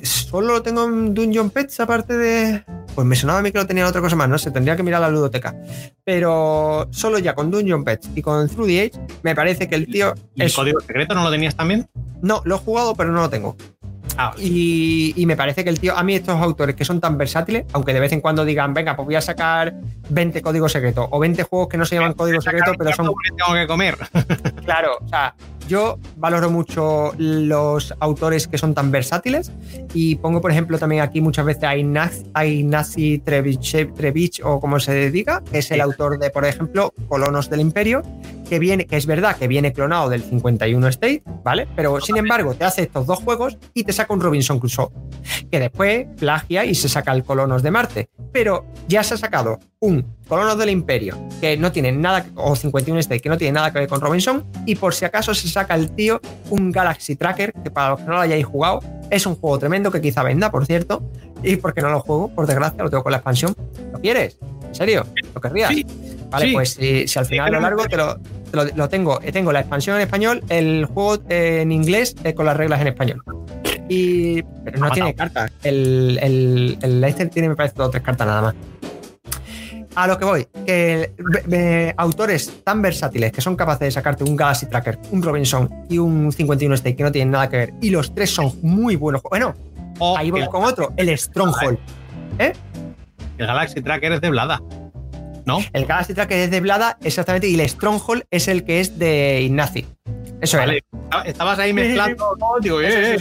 solo lo tengo en Dungeon Pets, aparte de... Pues me sonaba a mí que lo tenía otra cosa más, no sé, tendría que mirar la ludoteca. Pero solo ya con Dungeon Pets y con Through the Ages, me parece que el tío... ¿Y el es... código secreto no lo tenías también? No, lo he jugado, pero no lo tengo. Ah, y, y me parece que el tío, a mí estos autores que son tan versátiles, aunque de vez en cuando digan, venga, pues voy a sacar veinte códigos secretos o veinte juegos que no se llaman códigos secretos, pero son... Tengo que comer. Claro, o sea, yo valoro mucho los autores que son tan versátiles y pongo, por ejemplo, también aquí muchas veces a Ignacy Trevich, o como se diga, que es el autor de, por ejemplo, Colonos del Imperio, que viene, que es verdad que viene clonado del cincuenta y uno State, ¿vale? Pero sin embargo te hace estos dos juegos y te saca un Robinson Crusoe, que después plagia y se saca el Colonos de Marte, pero ya se ha sacado un Colonos del Imperio que no tiene nada, o cincuenta y uno State, que no tiene nada que ver con Robinson, y por si acaso se saca el tío un Galaxy Tracker, que para los que no lo hayáis jugado es un juego tremendo que quizá venda, por cierto, ¿Y por qué no lo juego? Por desgracia, lo tengo con la expansión. ¿Lo quieres? ¿En serio? ¿Lo querrías? Sí, vale, sí. Pues si, si al final a lo largo te lo, te lo, lo tengo. Tengo la expansión en español, el juego en inglés con las reglas en español. Y, pero no tiene cartas. El, el, el Leicester tiene, me parece, dos o tres cartas nada más. A lo que voy, que eh, autores tan versátiles que son capaces de sacarte un Galaxy Tracker, un Robinson y un cincuenta y uno State que no tienen nada que ver, y los tres son muy buenos. Bueno, oh, ahí voy con otro, el Stronghold. ¿Eh? El Galaxy Tracker es de Blada, ¿no? El Galaxy Tracker es de Blada, exactamente, y el Stronghold es el que es de Ignazi. Eso vale, era. Estabas ahí mezclando, ¿no? Digo, eh, eh,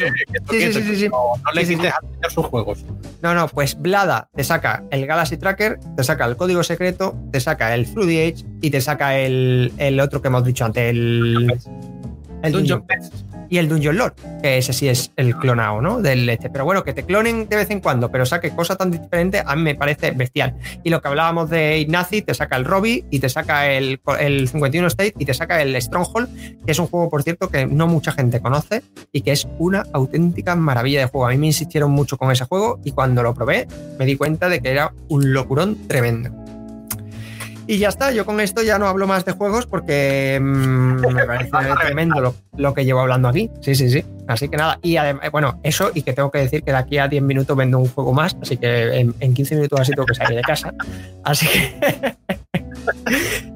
eh. No le hiciste hacer sus juegos. No, no, pues Blada te saca el Galaxy Tracker, te saca el Código Secreto, te saca el Through the Ages y te saca el, el otro que hemos dicho antes, el, el Dungeon Pets. Y el Dungeon Lord, que ese sí es el clonado, ¿no? Del este. Pero bueno, que te clonen de vez en cuando, pero saque cosas tan diferentes, a mí me parece bestial. Y lo que hablábamos de Ignazi, te saca el Robbie y te saca el, el cincuenta y uno State y te saca el Stronghold, que es un juego, por cierto, que no mucha gente conoce y que es una auténtica maravilla de juego. A mí me insistieron mucho con ese juego y cuando lo probé me di cuenta de que era un locurón tremendo. Y ya está, yo con esto ya no hablo más de juegos porque mmm, me parece tremendo lo, lo que llevo hablando aquí. Sí, sí, sí. Así que nada. Y además, bueno, eso, y que tengo que decir que de aquí a diez minutos vendo un juego más, así que en, en quince minutos así tengo que salir de casa. Así que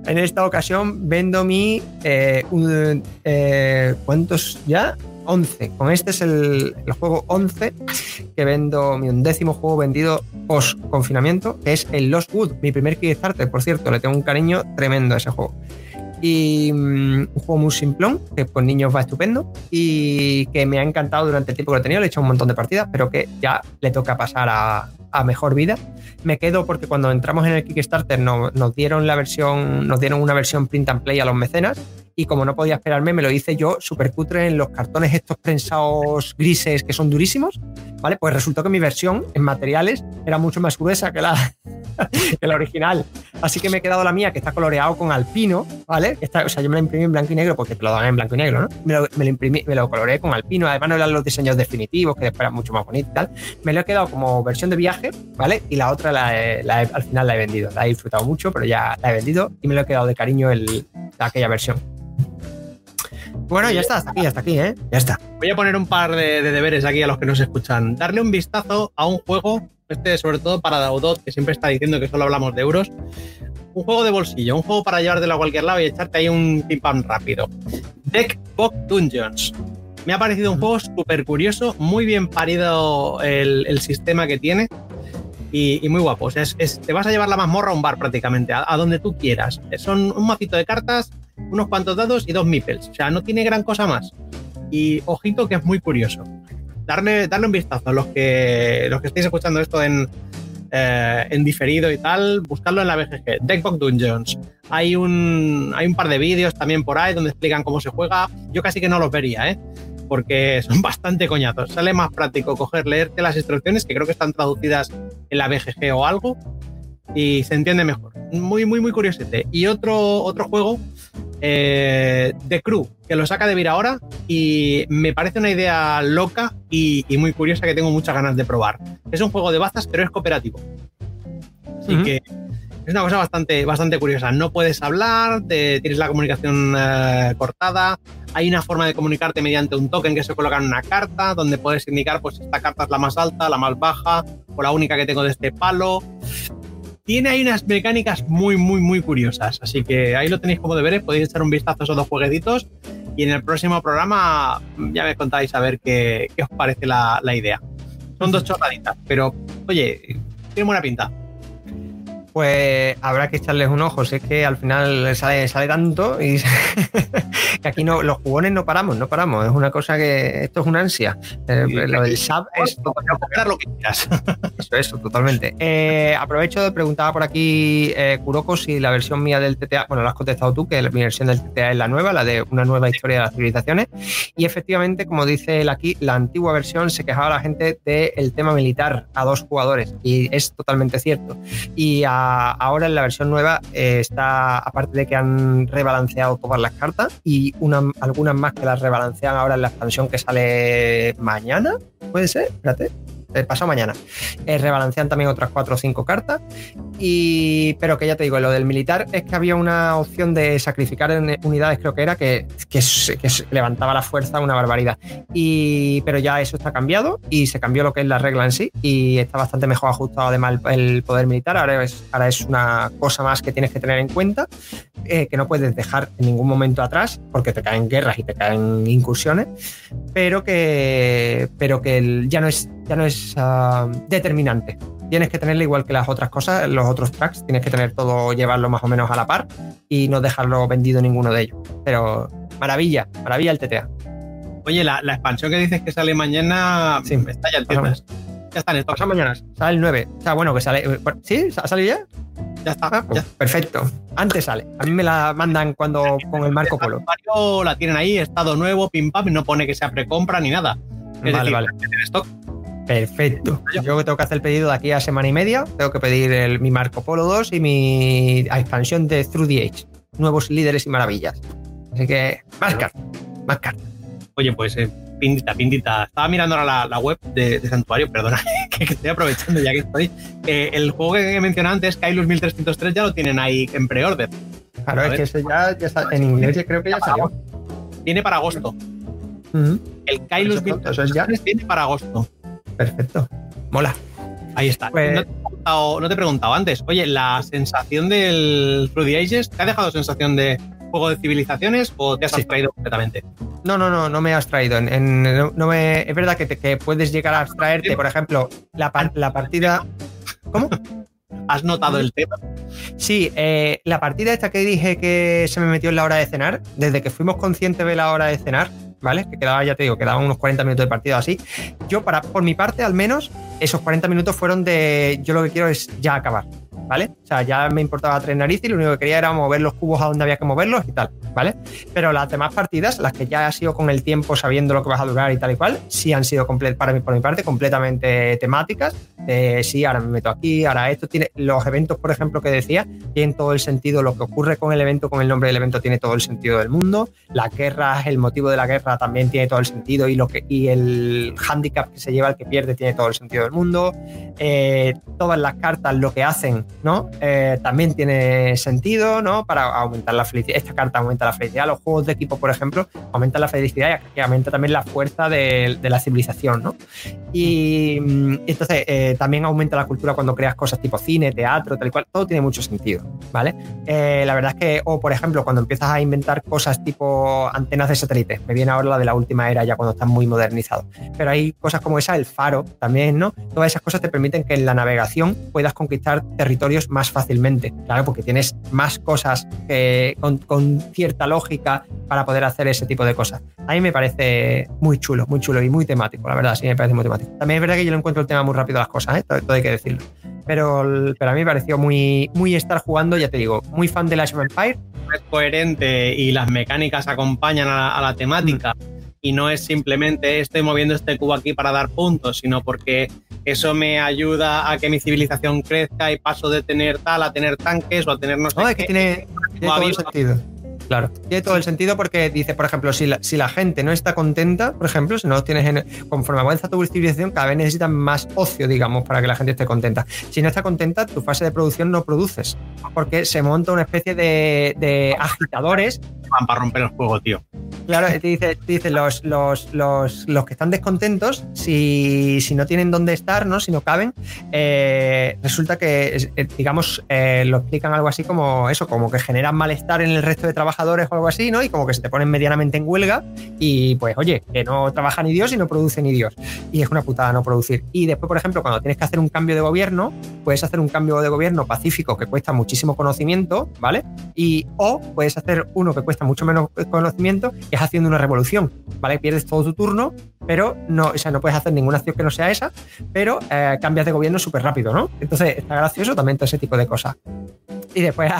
en esta ocasión vendo mi... Eh, un, eh, ¿Cuántos ya? once. Con este es el, el juego once que vendo, mi undécimo juego vendido post-confinamiento, que es el Lost Wood, mi primer Kickstarter, por cierto, le tengo un cariño tremendo a ese juego. Y um, un juego muy simplón, que por niños va estupendo y que me ha encantado durante el tiempo que lo he tenido, le he hecho un montón de partidas, pero que ya le toca pasar a, a mejor vida. Me quedo porque cuando entramos en el Kickstarter no, nos dieron la versión, nos dieron una versión print and play a los mecenas. Y como no podía esperarme, me lo hice yo súper cutre en los cartones estos prensados grises que son durísimos, ¿vale? Pues resultó que mi versión en materiales era mucho más gruesa que la, que la original. Así que me he quedado la mía, que está coloreado con alpino, ¿vale? Está, o sea, yo me la imprimí en blanco y negro porque te lo dan en blanco y negro, ¿no? Me lo, me lo imprimí, me lo coloreé con alpino. Además no eran los diseños definitivos, que después eran mucho más bonitos y tal. Me lo he quedado como versión de viaje, ¿vale? Y la otra la he, la he, al final la he vendido. La he disfrutado mucho, pero ya la he vendido y me lo he quedado de cariño el, aquella versión. Bueno, ya está, hasta aquí, hasta aquí, ¿eh? Ya está. Voy a poner un par de, de deberes aquí a los que nos escuchan. Darle un vistazo a un juego, este sobre todo para Daudot, que siempre está diciendo que solo hablamos de euros. Un juego de bolsillo, un juego para llevártelo a cualquier lado y echarte ahí un pim pam rápido. Deck Box Dungeons. Me ha parecido un juego súper curioso, muy bien parido el, el sistema que tiene y, y muy guapo. O sea, es, es, te vas a llevar la mazmorra a un bar prácticamente, a, a donde tú quieras. Son un macito de cartas, unos cuantos dados y dos meeples, o sea, no tiene gran cosa más. Y ojito que es muy curioso. Darle, darle un vistazo a los que, los que estáis escuchando esto en, eh, en diferido y tal, buscadlo en la B G G, Deckbox Dungeons. Hay un, hay un par de vídeos también por ahí donde explican cómo se juega. Yo casi que no los vería, ¿eh? Porque son bastante coñazos. Sale más práctico coger, leerte las instrucciones, que creo que están traducidas en la B G G o algo, y se entiende mejor. Muy, muy, muy curiosete. Y otro, otro juego... Eh, The Crew, que lo saca de Vir ahora y me parece una idea loca y, y muy curiosa que tengo muchas ganas de probar. Es un juego de bazas pero es cooperativo, así uh-huh. que es una cosa bastante, bastante curiosa. No puedes hablar, te, tienes la comunicación eh, cortada. Hay una forma de comunicarte mediante un token que se coloca en una carta donde puedes indicar pues esta carta es la más alta, la más baja o la única que tengo de este palo. Tiene ahí unas mecánicas muy, muy, muy curiosas. Así que ahí lo tenéis como deberes. Podéis echar un vistazo a esos dos jueguecitos. Y en el próximo programa ya me contáis a ver qué, qué os parece la, la idea. Son dos chorraditas, pero oye, tiene buena pinta. Pues habrá que echarles un ojo. Si es que al final sale, sale tanto y que aquí no, los jugones no paramos, no paramos. Es una cosa que... Esto es una ansia. Eh, lo del S A B es... Lo que quieras. Eso, eso, totalmente. Eh, aprovecho de preguntar por aquí, eh, Kuroko, si la versión mía del T T A... Bueno, lo has contestado tú, que mi versión del T T A es la nueva, la de una nueva historia de las civilizaciones. Y efectivamente, como dice él aquí, la antigua versión se quejaba a la gente del tema militar a dos jugadores. Y es totalmente cierto. Y a ahora en la versión nueva eh, está, aparte de que han rebalanceado todas las cartas y una, algunas más que las rebalancean ahora en la expansión que sale mañana, ¿puede ser? Espérate, el pasado mañana. Eh, rebalancean también otras cuatro o cinco cartas, y, pero que ya te digo, lo del militar es que había una opción de sacrificar unidades, creo que era, que, que, que levantaba la fuerza una barbaridad. Y, pero ya eso está cambiado y se cambió lo que es la regla en sí, y está bastante mejor ajustado además el, el poder militar. Ahora es, ahora es una cosa más que tienes que tener en cuenta, eh, que no puedes dejar en ningún momento atrás porque te caen guerras y te caen incursiones, pero que, pero que el, ya no es, ya no es uh, determinante. Tienes que tenerla igual que las otras cosas, los otros tracks, tienes que tener todo, llevarlo más o menos a la par y no dejarlo vendido ninguno de ellos. Pero maravilla, maravilla el T T A. Oye, la, la expansión que dices que sale mañana, sí, está ya el viernes. Ya están estos. Pasan mañanas. Sale el nueve. O sea, bueno, que sale. ¿Sí? ¿Ha salido ya? Ya está. Ah, pues, ya. Perfecto. Antes sale. A mí me la mandan cuando con el Marco Polo. La tienen ahí, estado nuevo, pim pam, no pone que sea precompra ni nada. Es vale, decir, vale. En stock. Perfecto. Yo que tengo que hacer el pedido de aquí a semana y media. Tengo que pedir el, mi Marco Polo dos y mi expansión de Through the Ages. Nuevos líderes y maravillas. Así que, más cartas. Más cartas. Oye, pues, eh, pindita, pindita. Estaba mirando ahora la, la web de, de Santuario, perdona, que estoy aprovechando ya que estoy. Eh, el juego que he mencionado antes, Kailus mil trescientos tres, ya lo tienen ahí en pre-order. Claro, es que eso ya, ya sal, en inglés ya creo que ya salió. Viene para agosto. Uh-huh. El Kailus mil trescientos tres viene para agosto. Perfecto. Mola. Ahí está. Pues... No, te no te he preguntado antes. Oye, ¿la sensación del Through the Ages te ha dejado sensación de juego de civilizaciones o te has sí. abstraído completamente? No, no, no, no me he abstraído. En, en, no, no me, es verdad que, te, que puedes llegar a abstraerte, por ejemplo, la, par, la partida... ¿Cómo? ¿Has notado el tema? Sí, eh, la partida esta que dije que se me metió en la hora de cenar, desde que fuimos conscientes de la hora de cenar, ¿vale? Que quedaba, ya te digo, quedaban unos cuarenta minutos de partido así. Yo, para, por mi parte, al menos, esos cuarenta minutos fueron de... Yo lo que quiero es ya acabar, ¿vale? O sea, ya me importaba tres narices y lo único que quería era mover los cubos a donde había que moverlos y tal, ¿vale? Pero las demás partidas, las que ya ha sido con el tiempo sabiendo lo que vas a durar y tal y cual, sí han sido, comple- para mí, por mi parte, completamente temáticas. Eh, sí, ahora me meto aquí, ahora esto tiene... Los eventos, por ejemplo, que decía, tienen todo el sentido, lo que ocurre con el evento, con el nombre del evento, tiene todo el sentido del mundo. Las guerras, el motivo de la guerra también tiene todo el sentido, y, lo que, y el hándicap que se lleva el que pierde tiene todo el sentido del mundo. Eh, todas las cartas, lo que hacen, ¿no? Eh, también tiene sentido, ¿no? Para aumentar la felicidad. Esta carta aumenta la felicidad. Los juegos de equipo, por ejemplo, aumentan la felicidad y aumenta también la fuerza de, de la civilización, ¿no? Y entonces eh, también aumenta la cultura cuando creas cosas tipo cine, teatro, tal y cual. Todo tiene mucho sentido, ¿vale? Eh, la verdad es que, o por ejemplo, cuando empiezas a inventar cosas tipo antenas de satélite, me viene ahora la de la última era ya cuando están muy modernizados. Pero hay cosas como esa, el faro también, ¿no? Todas esas cosas te permiten que en la navegación puedas conquistar territorios más fácilmente, claro, porque tienes más cosas que, con, con cierta lógica para poder hacer ese tipo de cosas. A mí me parece muy chulo, muy chulo y muy temático, la verdad, sí me parece muy temático. También es verdad que yo lo encuentro el tema muy rápido a las cosas, ¿eh? todo, todo hay que decirlo. Pero, pero a mí me pareció muy, muy estar jugando, ya te digo, muy fan de Age of Empires. Es coherente y las mecánicas acompañan a la, a la temática. Mm. Y no es simplemente estoy moviendo este cubo aquí para dar puntos, sino porque eso me ayuda a que mi civilización crezca y paso de tener tal a tener tanques o a tener no sé no, qué. Es que tiene, tiene todo el sentido. Claro, tiene todo el sentido porque dice, por ejemplo, si la, si la gente no está contenta, por ejemplo, si no tienes en, conforme avanza tu civilización, cada vez necesitan más ocio, digamos, para que la gente esté contenta. Si no está contenta, tu fase de producción no produces, porque se monta una especie de, de agitadores. Van para romper el juego, tío. Claro, te dice, te dice los, los, los, los que están descontentos, si, si no tienen dónde estar, ¿no? Si no caben, eh, resulta que, digamos, eh, lo explican algo así como eso, como que generan malestar en el resto de trabajadores o algo así, ¿no? Y como que se te ponen medianamente en huelga y pues, oye, que no trabaja ni Dios y no produce ni Dios. Y es una putada no producir. Y después, por ejemplo, cuando tienes que hacer un cambio de gobierno, puedes hacer un cambio de gobierno pacífico que cuesta muchísimo conocimiento, ¿vale? Y o puedes hacer uno que cuesta mucho menos conocimiento, que es haciendo una revolución, ¿vale? Pierdes todo tu turno, pero no, o sea, no puedes hacer ninguna acción que no sea esa, pero eh, cambias de gobierno súper rápido, ¿no? Entonces, está gracioso también todo ese tipo de cosas. Y después...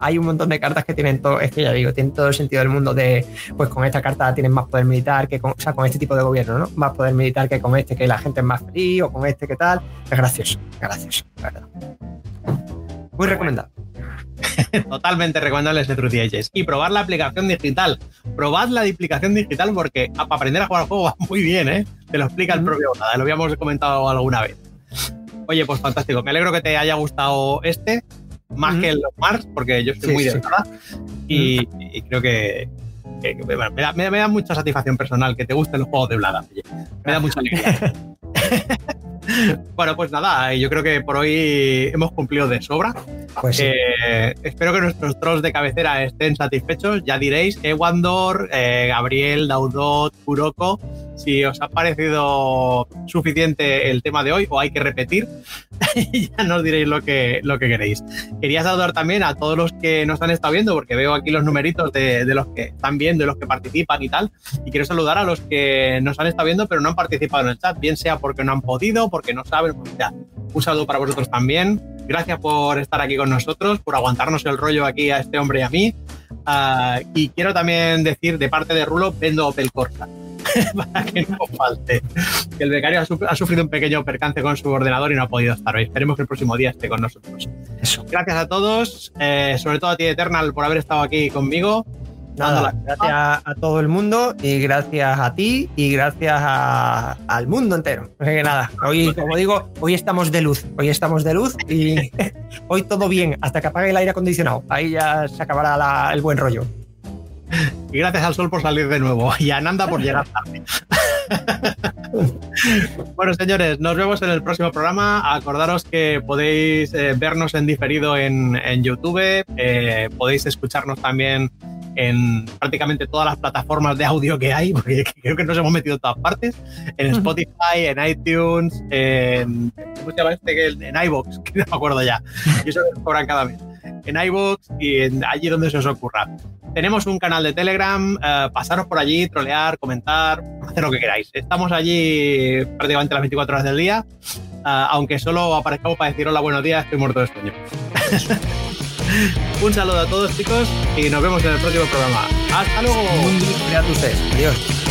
Hay un montón de cartas que tienen todo, es que ya digo, tienen todo el sentido del mundo de, pues con esta carta tienes más poder militar que con, o sea, con este tipo de gobierno, ¿no? Más poder militar que con este, que la gente es más feliz, o con este que tal. Es gracioso, es gracioso, la verdad. Muy recomendado. Totalmente recomendable este Through the Ages. Y probar la aplicación digital. Probad la aplicación digital porque para aprender a jugar al juego va muy bien, ¿eh? Te lo explica el propio Nada, lo habíamos comentado alguna vez. Oye, pues fantástico. Me alegro que te haya gustado este, más mm-hmm. que el On Mars, porque yo estoy sí, muy sí. de verdad. Y, mm-hmm. y creo que, que, que bueno, me, da, me, me da mucha satisfacción personal que te gusten los juegos de Blada. Oye. Me da mucha alegría. Bueno, pues nada, yo creo que por hoy hemos cumplido de sobra. Pues sí. eh, espero que nuestros trolls de cabecera estén satisfechos. Ya diréis, Ewandor, eh, Gabriel, Daudot, Kuroko, si os ha parecido suficiente el tema de hoy o hay que repetir, ya nos diréis lo que, lo que queréis. Quería saludar también a todos los que nos han estado viendo, porque veo aquí los numeritos de, de los que están viendo y los que participan y tal, y quiero saludar a los que nos han estado viendo pero no han participado en el chat, bien sea porque no han podido, porque no saben, pues ya, un saludo para vosotros también. Gracias por estar aquí con nosotros, por aguantarnos el rollo aquí a este hombre y a mí. Uh, y quiero también decir, de parte de Rulo, vendo Opel Corsa. Para que no falte. Que el becario ha, su ha sufrido un pequeño percance con su ordenador y no ha podido estar hoy. Esperemos que el próximo día esté con nosotros. Eso. Gracias a todos, eh, sobre todo a ti, Eternal, por haber estado aquí conmigo. Nada, gracias a, a todo el mundo y gracias a ti y gracias a, al mundo entero. Así que nada, hoy, como digo, hoy estamos de luz, hoy estamos de luz y hoy todo bien, hasta que apague el aire acondicionado. Ahí ya se acabará la, el buen rollo. Y gracias al sol por salir de nuevo y a Nanda por llegar tarde. Bueno, señores, nos vemos en el próximo programa. Acordaros que podéis eh, vernos en diferido en, en YouTube, eh, podéis escucharnos también en prácticamente todas las plataformas de audio que hay, porque creo que nos hemos metido en todas partes, en Spotify, en iTunes, en, ¿cómo se llama este? En iVoox, que no me acuerdo ya, y eso lo cobran cada mes, en iVoox y en allí donde se os ocurra. Tenemos un canal de Telegram, eh, pasaros por allí, trolear, comentar, hacer lo que queráis. Estamos allí prácticamente las veinticuatro horas del día, eh, aunque solo aparezcamos para decir hola, buenos días, estoy muerto de sueño. Un saludo a todos, chicos, y nos vemos en el próximo programa. ¡Hasta luego! Adiós.